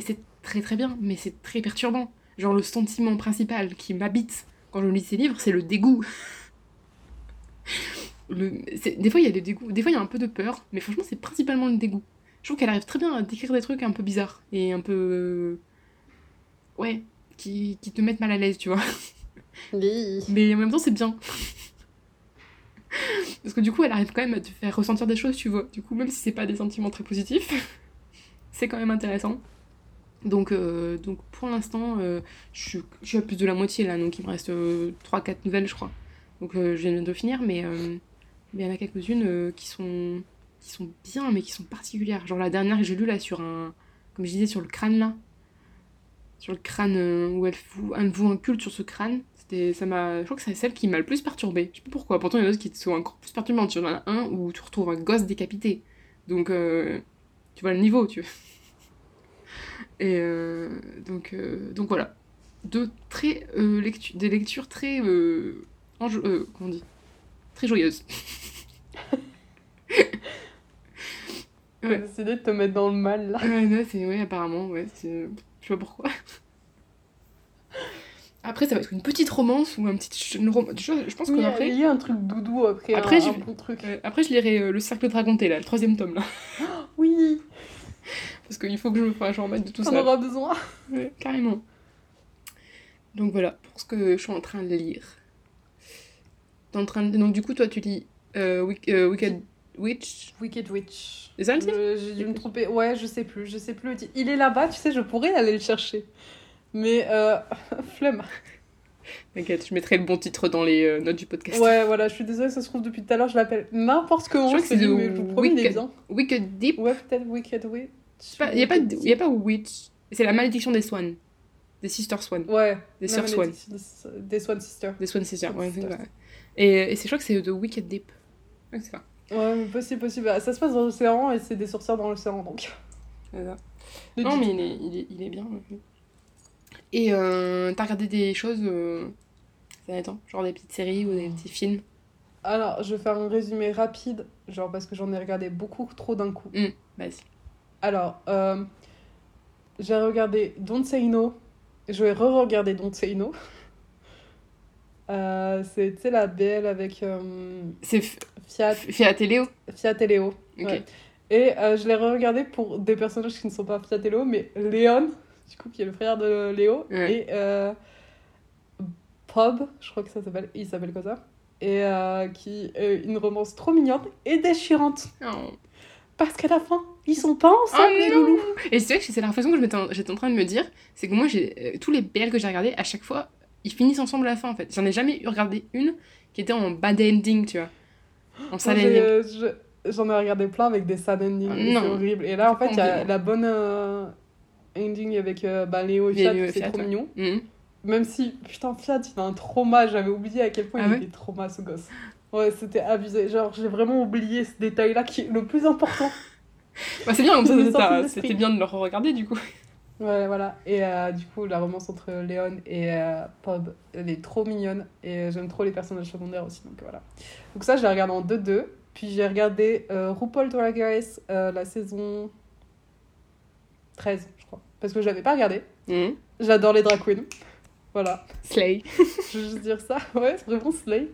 c'est très très bien, mais c'est très perturbant. Le sentiment principal qui m'habite quand je lis ces livres, c'est le dégoût. Des fois, il y a des dégoûts, des fois, il y a un peu de peur, mais franchement, c'est principalement le dégoût. Je trouve qu'elle arrive très bien à décrire des trucs un peu bizarres et un peu... ouais, qui te mettent mal à l'aise, tu vois. Mais en même temps, c'est bien. Parce que du coup, elle arrive quand même à te faire ressentir des choses, tu vois. Du coup, même si c'est pas des sentiments très positifs, c'est quand même intéressant. Donc pour l'instant, je suis à plus de la moitié là, donc il me reste 3-4 nouvelles, je crois. Donc je viens de finir, mais il y en a quelques-unes qui sont bien, mais qui sont particulières. Genre la dernière que j'ai lue là, comme je disais, sur le crâne là. Sur le crâne, où elle vous inculte sur ce crâne. Je crois que c'est celle qui m'a le plus perturbée. Je sais pas pourquoi, pourtant il y en a d'autres qui sont encore plus perturbantes. Il y en a un où tu retrouves un gosse décapité. Donc tu vois le niveau, tu vois. Et donc voilà. Des lectures très... comment on dit ? Très joyeuses. Ouais. T'as décidé de te mettre dans le mal, là. Ouais, apparemment, ouais. Je sais pas pourquoi. Après, ça va être une petite romance ou un petit... Je pense qu'après... Il y a un truc doudou après un bon truc. Après, je lirai Le cercle des dragons thé, là, le 3e tome, là. Oui. Parce qu'il faut que je me fasse en mettre de tout ça. On aura besoin. Ouais, carrément. Donc voilà, pour ce que je suis en train de lire. Donc du coup, toi, tu lis Wicked Witch. C'est ça le titre ? J'ai dû me tromper. Ouais, je sais plus le titre. Il est là-bas, tu sais, je pourrais aller le chercher. Mais flemme. T'inquiète, je mettrai le bon titre dans les notes du podcast. Ouais, voilà, je suis désolée, ça se trouve depuis tout à l'heure, je l'appelle n'importe comment. Je crois que c'est Wicked Deep. Ouais, peut-être Wicked Witch. Il n'y a pas Witch. C'est La malédiction des Swan. Des Sisters Swan. Ouais. Des Sœurs Swan. Des Swan Sisters. Des Swan Sisters, ouais. Et je crois que c'est The Wicked Deep. Ouais, c'est ça. Ouais, possible. Ça se passe dans l'océan et c'est des sorcières dans l'océan, donc. C'est ça. Non, mais il est bien. Ouais. Et t'as regardé des choses ces derniers temps, genre des petites séries ou des petits films? Alors, je vais faire un résumé rapide, genre parce que j'en ai regardé beaucoup trop d'un coup. Vas-y. Alors, j'ai regardé Don't Say No. Je vais re-regarder Don't Say No. C'est la BL avec... c'est Fiat et Léo. Ok. Ouais. Et je l'ai re-regardé pour des personnages qui ne sont pas Fiat et Léo, mais Léon, du coup, qui est le frère de Léo, ouais. Et Bob, je crois que ça s'appelle, il s'appelle comme ça, et qui est une romance trop mignonne et déchirante. Oh. Parce qu'à la fin, ils sont pas ensemble, les loulous. Et c'est vrai que c'est la réflexion que j'étais en train de me dire, c'est que moi, tous les BL que j'ai regardés, à chaque fois, ils finissent ensemble à la fin, en fait. J'en ai jamais regardé une qui était en bad ending, tu vois. En sad ending. J'en ai regardé plein avec des sad endings, c'est horrible. Et là, en fait, il y a la bonne... ending avec Léo et Fiat, c'est trop mignon. Mm-hmm. Même si, putain, Fiat, il a un trauma. J'avais oublié à quel point il était trauma, ce gosse. Ouais, c'était abusé. Genre, j'ai vraiment oublié ce détail-là qui est le plus important. Bah, c'est bien, comme ça c'était bien de le regarder, du coup. Ouais, voilà. Et du coup, la romance entre Léon et Bob, elle est trop mignonne. Et j'aime trop les personnages secondaires aussi, donc voilà. Donc ça, je l'ai regardé en 2-2. Puis j'ai regardé RuPaul's Drag Race, la saison 13, je crois. Parce que je l'avais pas regardé. Mmh. J'adore les drag queens. Voilà. Slay. Je veux juste dire ça. Ouais, c'est vraiment slay.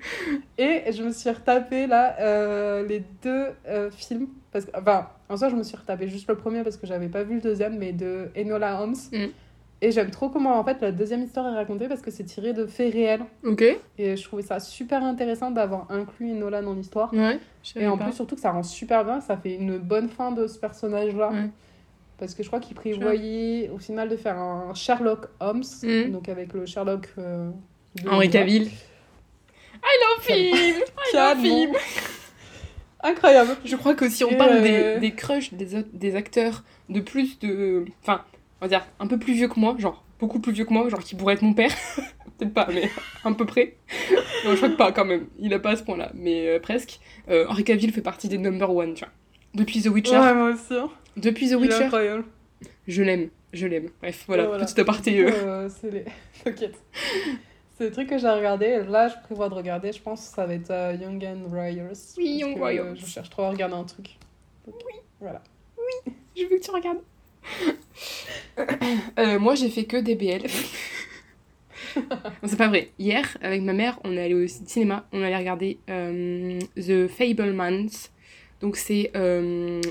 Et je me suis retapée là les deux films. Parce que, enfin, en soi, je me suis retapée juste le premier parce que j'avais pas vu le deuxième, mais de Enola Holmes. Mmh. Et j'aime trop comment, en fait, la deuxième histoire est racontée parce que c'est tiré de faits réels. Ok. Et je trouvais ça super intéressant d'avoir inclus Enola dans l'histoire. Ouais. Et en plus, surtout que ça rend super bien. Ça fait une bonne fin de ce personnage-là. Ouais. Parce que je crois qu'il prévoyait au final de faire un Sherlock Holmes, donc avec le Sherlock Henry Cavill. I love him. Incroyable. Je crois que si on parle des crushs des acteurs de plus de, enfin, on va dire un peu plus vieux que moi, genre beaucoup plus vieux que moi, genre qui pourrait être mon père, peut-être pas, mais à peu près. Non, je crois que pas quand même. Il a pas à ce point-là, mais presque. Henry Cavill fait partie des number one, tu vois. Depuis The Witcher. Ouais, moi aussi. Depuis The Witcher. Incroyable. Je l'aime. Bref, voilà. Petite aparté. C'est les... T'inquiète. C'est le truc que j'ai regardé. Là, je prévois de regarder. Je pense que ça va être Young and Rios. Oui, Young Rios. Je cherche trop à regarder un truc. Donc, oui. Voilà. Oui, je veux que tu regardes. Moi, j'ai fait que des BL. Non, c'est pas vrai. Hier, avec ma mère, on est allé au cinéma. On allait regarder The Fablemans. Donc c'est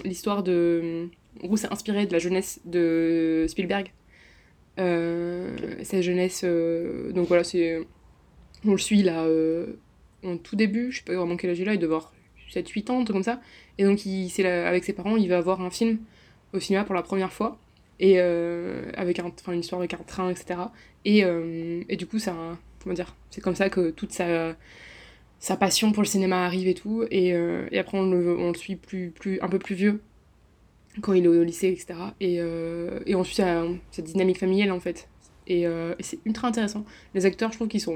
l'histoire de... En gros, c'est inspiré de la jeunesse de Spielberg. Sa jeunesse... Donc voilà, c'est On le suit là en tout début, je sais pas vraiment quel âge il a, il doit avoir 7-8 ans, tout comme ça. Et donc c'est là, avec ses parents, il va voir un film au cinéma pour la première fois, et avec une histoire avec un train, etc. Et du coup, ça, comment dire, c'est comme ça que toute sa passion pour le cinéma arrive et tout. Et après, on le suit un peu plus vieux, quand il est au lycée, etc. Et ensuite, cette dynamique familiale, en fait. Et c'est ultra intéressant. Les acteurs, je trouve qu'ils sont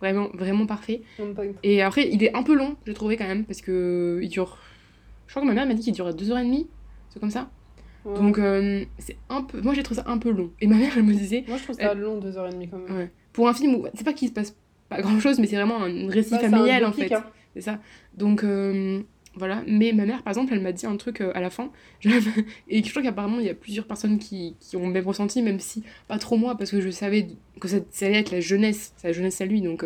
vraiment, vraiment parfaits. Et après, il est un peu long, j'ai trouvé, quand même, parce que il dure... Je crois que ma mère m'a dit qu'il durait 2h30, c'est comme ça. Ouais. Donc, c'est un peu... Moi, j'ai trouvé ça un peu long. Et ma mère, elle me disait... Moi, je trouve ça long, 2h30, quand même. Ouais. Pour un film où... C'est pas qu'il se passe pas grand-chose, mais c'est vraiment un récit familial, en fait. Hein. C'est ça. Donc... Voilà, mais ma mère, par exemple, elle m'a dit un truc à la fin, et je crois qu'apparemment il y a plusieurs personnes qui ont le même ressenti, même si pas trop moi, parce que je savais que ça allait être la jeunesse à lui, donc...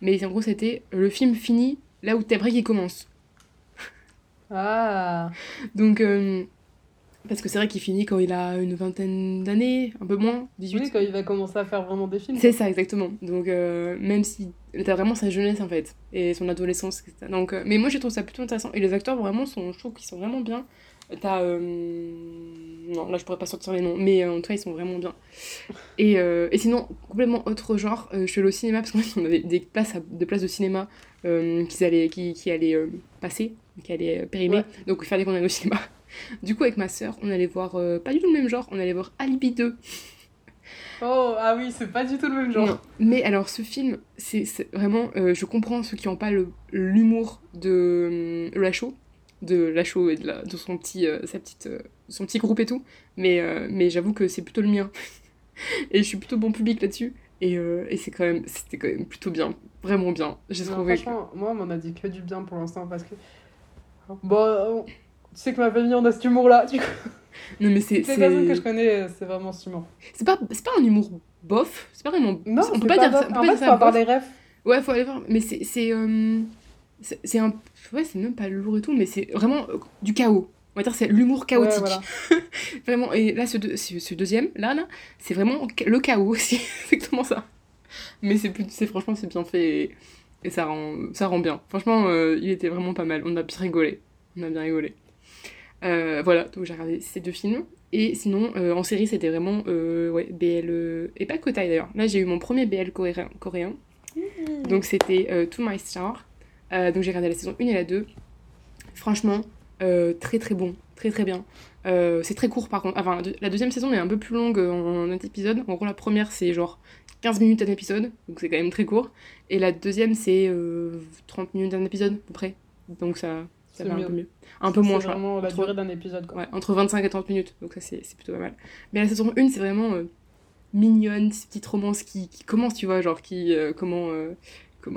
Mais en gros, c'était le film finit là où t'aimerais qu'il commence. Ah. Donc, parce que c'est vrai qu'il finit quand il a une vingtaine d'années, un peu moins, 18. Oui, quand il va commencer à faire vraiment des films. C'est ça, exactement. Donc, même si t'as vraiment sa jeunesse, en fait, et son adolescence, etc. Donc, mais moi, j'ai trouvé ça plutôt intéressant. Et les acteurs, vraiment, je trouve qu'ils sont vraiment bien. T'as... Non, là, je pourrais pas sortir les noms, mais en tout cas, ils sont vraiment bien. Et sinon, complètement autre genre, je suis allée au cinéma, parce qu'en fait, on avait des places de cinéma qui allaient passer, qui allaient périmer. Ouais. Donc, il fallait qu'on aille au cinéma. Du coup, avec ma sœur, on allait voir, pas du tout le même genre, on allait voir Alibi 2. Oh, ah oui, c'est pas du tout le même genre. Non. Mais alors, ce film, c'est vraiment, je comprends ceux qui n'ont pas l'humour de Lachaud et de son petit, son petit groupe et tout, mais j'avoue que c'est plutôt le mien. Et je suis plutôt bon public là-dessus. Et c'était quand même plutôt bien, vraiment bien. J'ai trouvé. Franchement, moi, on m'en a dit que du bien pour l'instant, parce que... Bon... Tu sais que ma famille, on a cet humour-là, du coup. Non, mais c'est... Les personnes que je connais, c'est vraiment cet humour. C'est pas un humour bof. C'est pas vraiment... Non, on peut pas dire ça. En fait, faut avoir des refs. Ouais, faut aller voir. Mais c'est un... Ouais, c'est même pas lourd et tout, mais c'est vraiment du chaos. On va dire c'est l'humour chaotique. Ouais, voilà. Vraiment. Et là, ce deuxième, là, c'est vraiment le chaos aussi. C'est exactement ça. Mais franchement, c'est bien fait et ça rend bien. Franchement, il était vraiment pas mal. On a bien rigolé. Voilà, donc j'ai regardé ces deux films. Et sinon, en série, c'était vraiment BL... et pas Kotai, d'ailleurs. Là, j'ai eu mon premier BL coréen. Mmh. Donc, c'était To My Star. Donc, j'ai regardé la saison 1 et la 2. Franchement, très très bon. Très très bien. C'est très court, par contre. Enfin, la deuxième saison est un peu plus longue en un épisode. En gros, la première, c'est genre 15 minutes un épisode. Donc, c'est quand même très court. Et la deuxième, c'est 30 minutes un épisode, à peu près. Donc, ça... Ça va un peu moins, je crois. C'est vraiment la durée d'un épisode, quoi. Ouais, entre 25 et 30 minutes, donc ça, c'est plutôt pas mal. Mais la saison 1, c'est vraiment mignonne, ces petites romances qui commencent, tu vois, genre comment...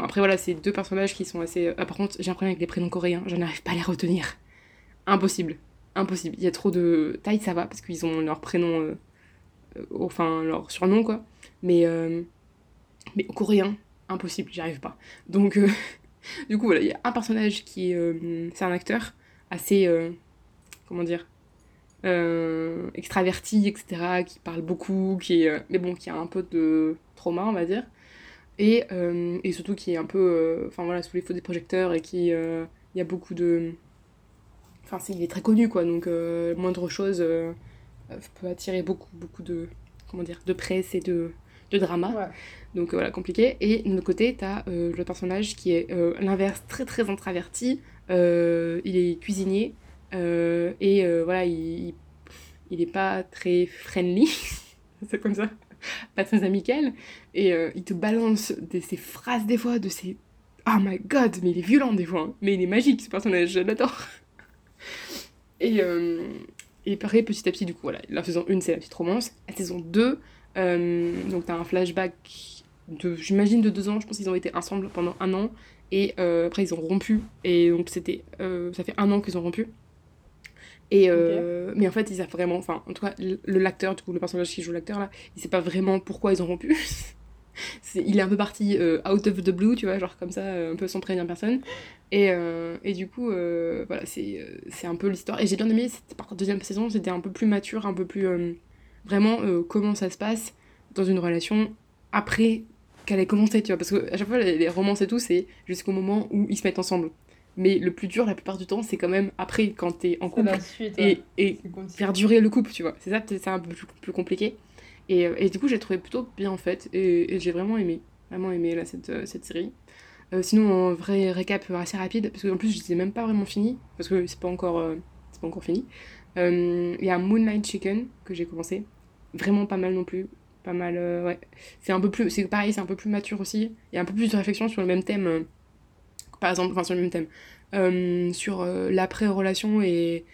Après, voilà, c'est deux personnages qui sont assez... Ah, par contre, j'ai un problème avec les prénoms coréens, je n'arrive pas à les retenir. Impossible. Il y a trop de... Taille, ça va, parce qu'ils ont leur prénom... Enfin, leur surnom, quoi. Mais coréen, impossible, j'y arrive pas. Donc... Du coup, voilà, il y a un personnage qui est... c'est un acteur assez... extraverti, etc., qui parle beaucoup, qui est... mais bon, qui a un peu de trauma, on va dire. Et surtout qui est un peu... Enfin, voilà, sous les feux des projecteurs et qui... il y a beaucoup de... Enfin, il est très connu, quoi, donc moindre chose peut attirer beaucoup de... Comment dire, de presse et de drama, ouais. Donc voilà, compliqué. Et de l'autre côté, t'as le personnage qui est l'inverse, très très introverti, il est cuisinier, voilà, il est pas très friendly, c'est comme ça, pas très amical, et il te balance ses phrases des fois, de ses... Oh my god, mais il est violent des fois, hein. Mais il est magique ce personnage, je l'adore. Et pareil, petit à petit, du coup, voilà, la saison 1, c'est la petite romance, la saison 2... donc t'as un flashback de 2 ans, je pense qu'ils ont été ensemble pendant 1 an et après ils ont rompu et donc c'était ça fait 1 an qu'ils ont rompu et okay. Mais en fait ils savent vraiment, enfin en tout cas l'acteur, du coup le personnage qui joue l'acteur là, il sait pas vraiment pourquoi ils ont rompu. Il est un peu parti out of the blue, tu vois, genre comme ça, un peu sans prévenir personne. Et du coup, voilà, c'est un peu l'histoire. Et j'ai bien aimé, par contre, deuxième saison, c'était un peu plus mature, un peu plus... vraiment comment ça se passe dans une relation après qu'elle ait commencé, tu vois, parce que à chaque fois les romances et tout, c'est jusqu'au moment où ils se mettent ensemble. Mais le plus dur, la plupart du temps, c'est quand même après, quand t'es en couple, suite, et faire durer le couple, tu vois. C'est ça, peut-être c'est un peu plus compliqué. Et du coup, j'ai trouvé plutôt bien en fait, et j'ai vraiment aimé là, cette série. Sinon, un vrai récap assez rapide, parce qu'en plus, je ne l'ai même pas vraiment fini, parce que c'est pas encore fini. Il y a Moonlight Chicken que j'ai commencé, vraiment pas mal non plus. Pas mal, ouais. C'est un peu plus mature aussi. Il y a un peu plus de réflexion sur le même thème. Sur l'après-relation et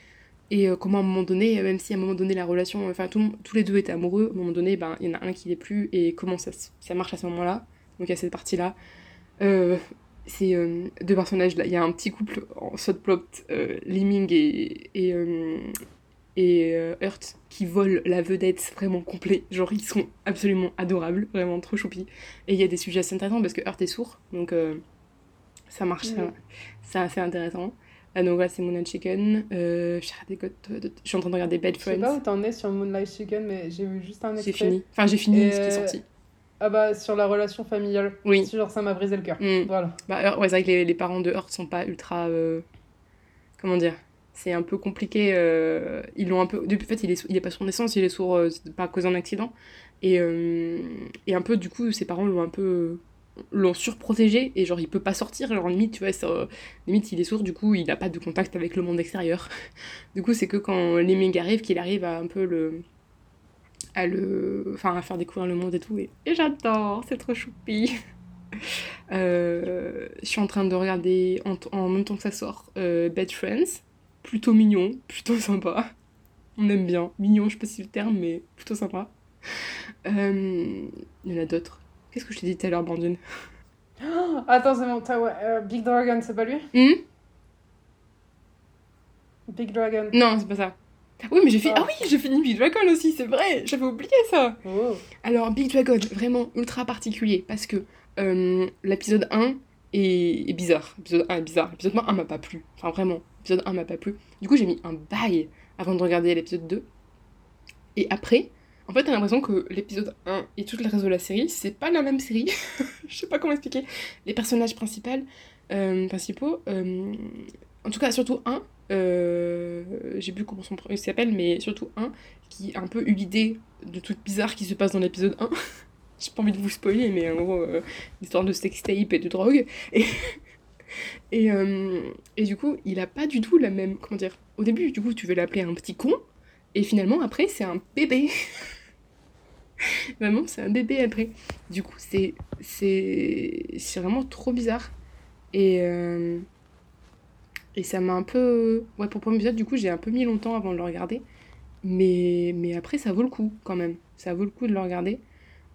comment à un moment donné, même si à un moment donné la relation, enfin tous les deux étaient amoureux, à un moment donné, ben, il y en a un qui l'est plus et comment ça marche à ce moment-là. Donc il y a cette partie-là. C'est deux personnages, là. Il y a un petit couple en subplot, Liming et Hurt, qui volent la vedette vraiment complet. Genre ils sont absolument adorables, vraiment trop choupi. Et il y a des sujets assez intéressants parce que Hurt est sourd, donc... ça marche, oui. C'est assez intéressant. Donc là, c'est Moonlight Chicken. Je suis en train de regarder Bad Friends. Je sais pas où t'en es sur Moonlight Chicken, mais j'ai vu juste un extrait. J'ai fini ce qui est sorti. Ah bah, sur la relation familiale. Oui. Genre, ça m'a brisé le cœur. Mm. Voilà. Bah, ouais, c'est vrai que les parents de Hurt sont pas ultra... comment dire ? C'est un peu compliqué. Ils l'ont un peu... En fait, il est pas sourd naissance, il est sourd pas à cause d'un accident. Et un peu, du coup, ses parents l'ont un peu... l'ont surprotégé et genre il peut pas sortir, genre limite tu vois limite il est sourd, du coup il a pas de contact avec le monde extérieur. Du coup c'est que quand Lemming arrive qu'il arrive à un peu à faire découvrir le monde et tout, et j'adore, c'est trop choupi. Je suis en train de regarder en même temps que ça sort Bad Friends, plutôt mignon, plutôt sympa, on aime bien mignon, je sais pas si le terme, mais plutôt sympa. Il y en a d'autres. Qu'est-ce que je t'ai dit tout à l'heure, Bandine ? Attends, c'est mon... Big Dragon, c'est pas lui ? Big Dragon. Non, c'est pas ça. Oui, mais j'ai fini Big Dragon aussi, c'est vrai. J'avais oublié ça. Oh. Alors, Big Dragon, vraiment ultra particulier, parce que l'épisode 1 est bizarre. L'épisode 1 est bizarre. L'épisode 1 m'a pas plu. Enfin, vraiment, l'épisode 1 m'a pas plu. Du coup, j'ai mis un bail avant de regarder l'épisode 2. Et après... En fait, t'as l'impression que l'épisode 1 et tout le reste de la série, c'est pas la même série. Je sais pas comment expliquer. Les personnages principaux... en tout cas, surtout un... j'ai plus comment il s'appelle, mais surtout un qui a un peu eu l'idée de tout bizarre qui se passe dans l'épisode 1. J'ai pas envie de vous spoiler, mais en gros, l'histoire de sextape et de drogue. Et du coup, il a pas du tout la même... Comment dire ? Au début, du coup, tu veux l'appeler un petit con. Et finalement, après, c'est un bébé. Vraiment, c'est un bébé après. Du coup, c'est vraiment trop bizarre. Et ça m'a un peu... Ouais, pour le premier épisode, du coup, j'ai un peu mis longtemps avant de le regarder. Mais après, ça vaut le coup, quand même. Ça vaut le coup de le regarder.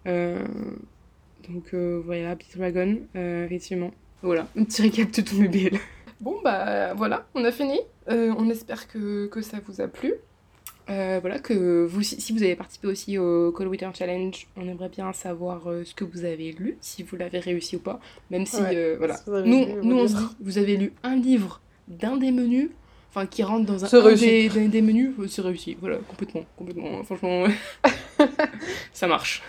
Donc, voilà, Big Dragon, effectivement. Voilà, un petit récap de tous mes BL. Bon, bah, voilà, on a fini. On espère que ça vous a plu. Voilà, que vous, si vous avez participé aussi au Cold Winter Challenge, on aimerait bien savoir ce que vous avez lu, si vous l'avez réussi ou pas, même si, ouais, voilà, nous on se dit, vous avez lu un livre d'un des menus, enfin, qui rentre dans un des menus, c'est réussi, voilà, complètement, franchement, ça marche.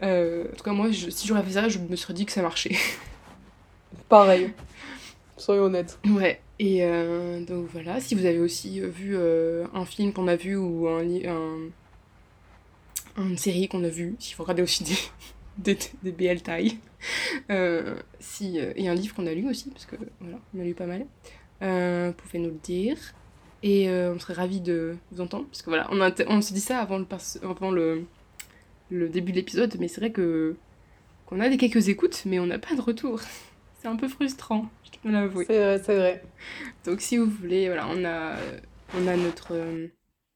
En tout cas, moi, si j'aurais fait ça, je me serais dit que ça marchait. Pareil, soyons honnêtes. Ouais. Et donc voilà, si vous avez aussi vu un film qu'on a vu ou une série qu'on a vue, si vous regardez aussi des BL taille, et un livre qu'on a lu aussi, parce que voilà, on a lu pas mal, vous pouvez nous le dire. Et on serait ravis de vous entendre, parce que voilà, on se dit ça avant le début de l'épisode, mais c'est vrai qu'on a quelques écoutes, mais on n'a pas de retour. C'est un peu frustrant, je te l'avoue. C'est vrai. Donc si vous voulez, voilà, on a notre... Vous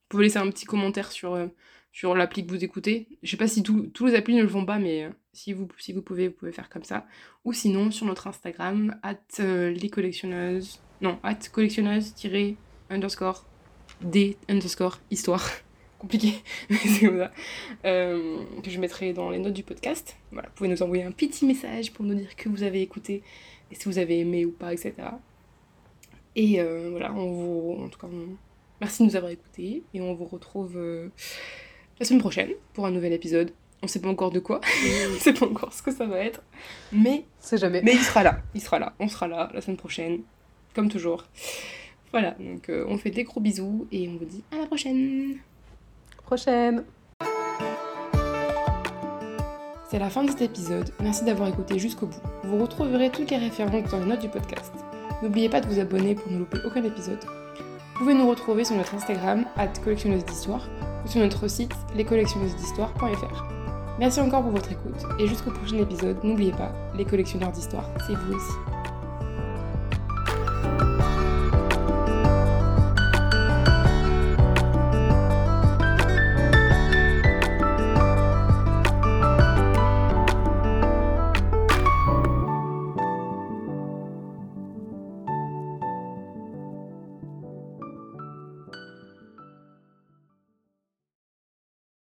pouvez laisser un petit commentaire sur l'appli que vous écoutez. Je sais pas si tous les applis ne le font pas, mais si vous pouvez faire comme ça. Ou sinon, sur notre Instagram, @lescollectionneuses... Non, @collectionneuses_d_histoire. Compliqué, mais c'est comme ça, que je mettrai dans les notes du podcast. Voilà, vous pouvez nous envoyer un petit message pour nous dire que vous avez écouté, et si vous avez aimé ou pas, etc. Et voilà, merci de nous avoir écoutés, et on vous retrouve la semaine prochaine pour un nouvel épisode. On sait pas encore de quoi, on sait pas encore ce que ça va être, mais c'est jamais. Mais il sera là, on sera là la semaine prochaine, comme toujours. Voilà, donc on fait des gros bisous et on vous dit à la prochaine. C'est la fin de cet épisode, merci d'avoir écouté jusqu'au bout. Vous retrouverez toutes les références dans les notes du podcast. N'oubliez pas de vous abonner pour ne louper aucun épisode. Vous pouvez nous retrouver sur notre Instagram @collectionneused'histoire ou sur notre site lescollectionneusesd'histoire.fr. Merci encore pour votre écoute et jusqu'au prochain épisode, n'oubliez pas, les collectionneurs d'histoire, c'est vous aussi.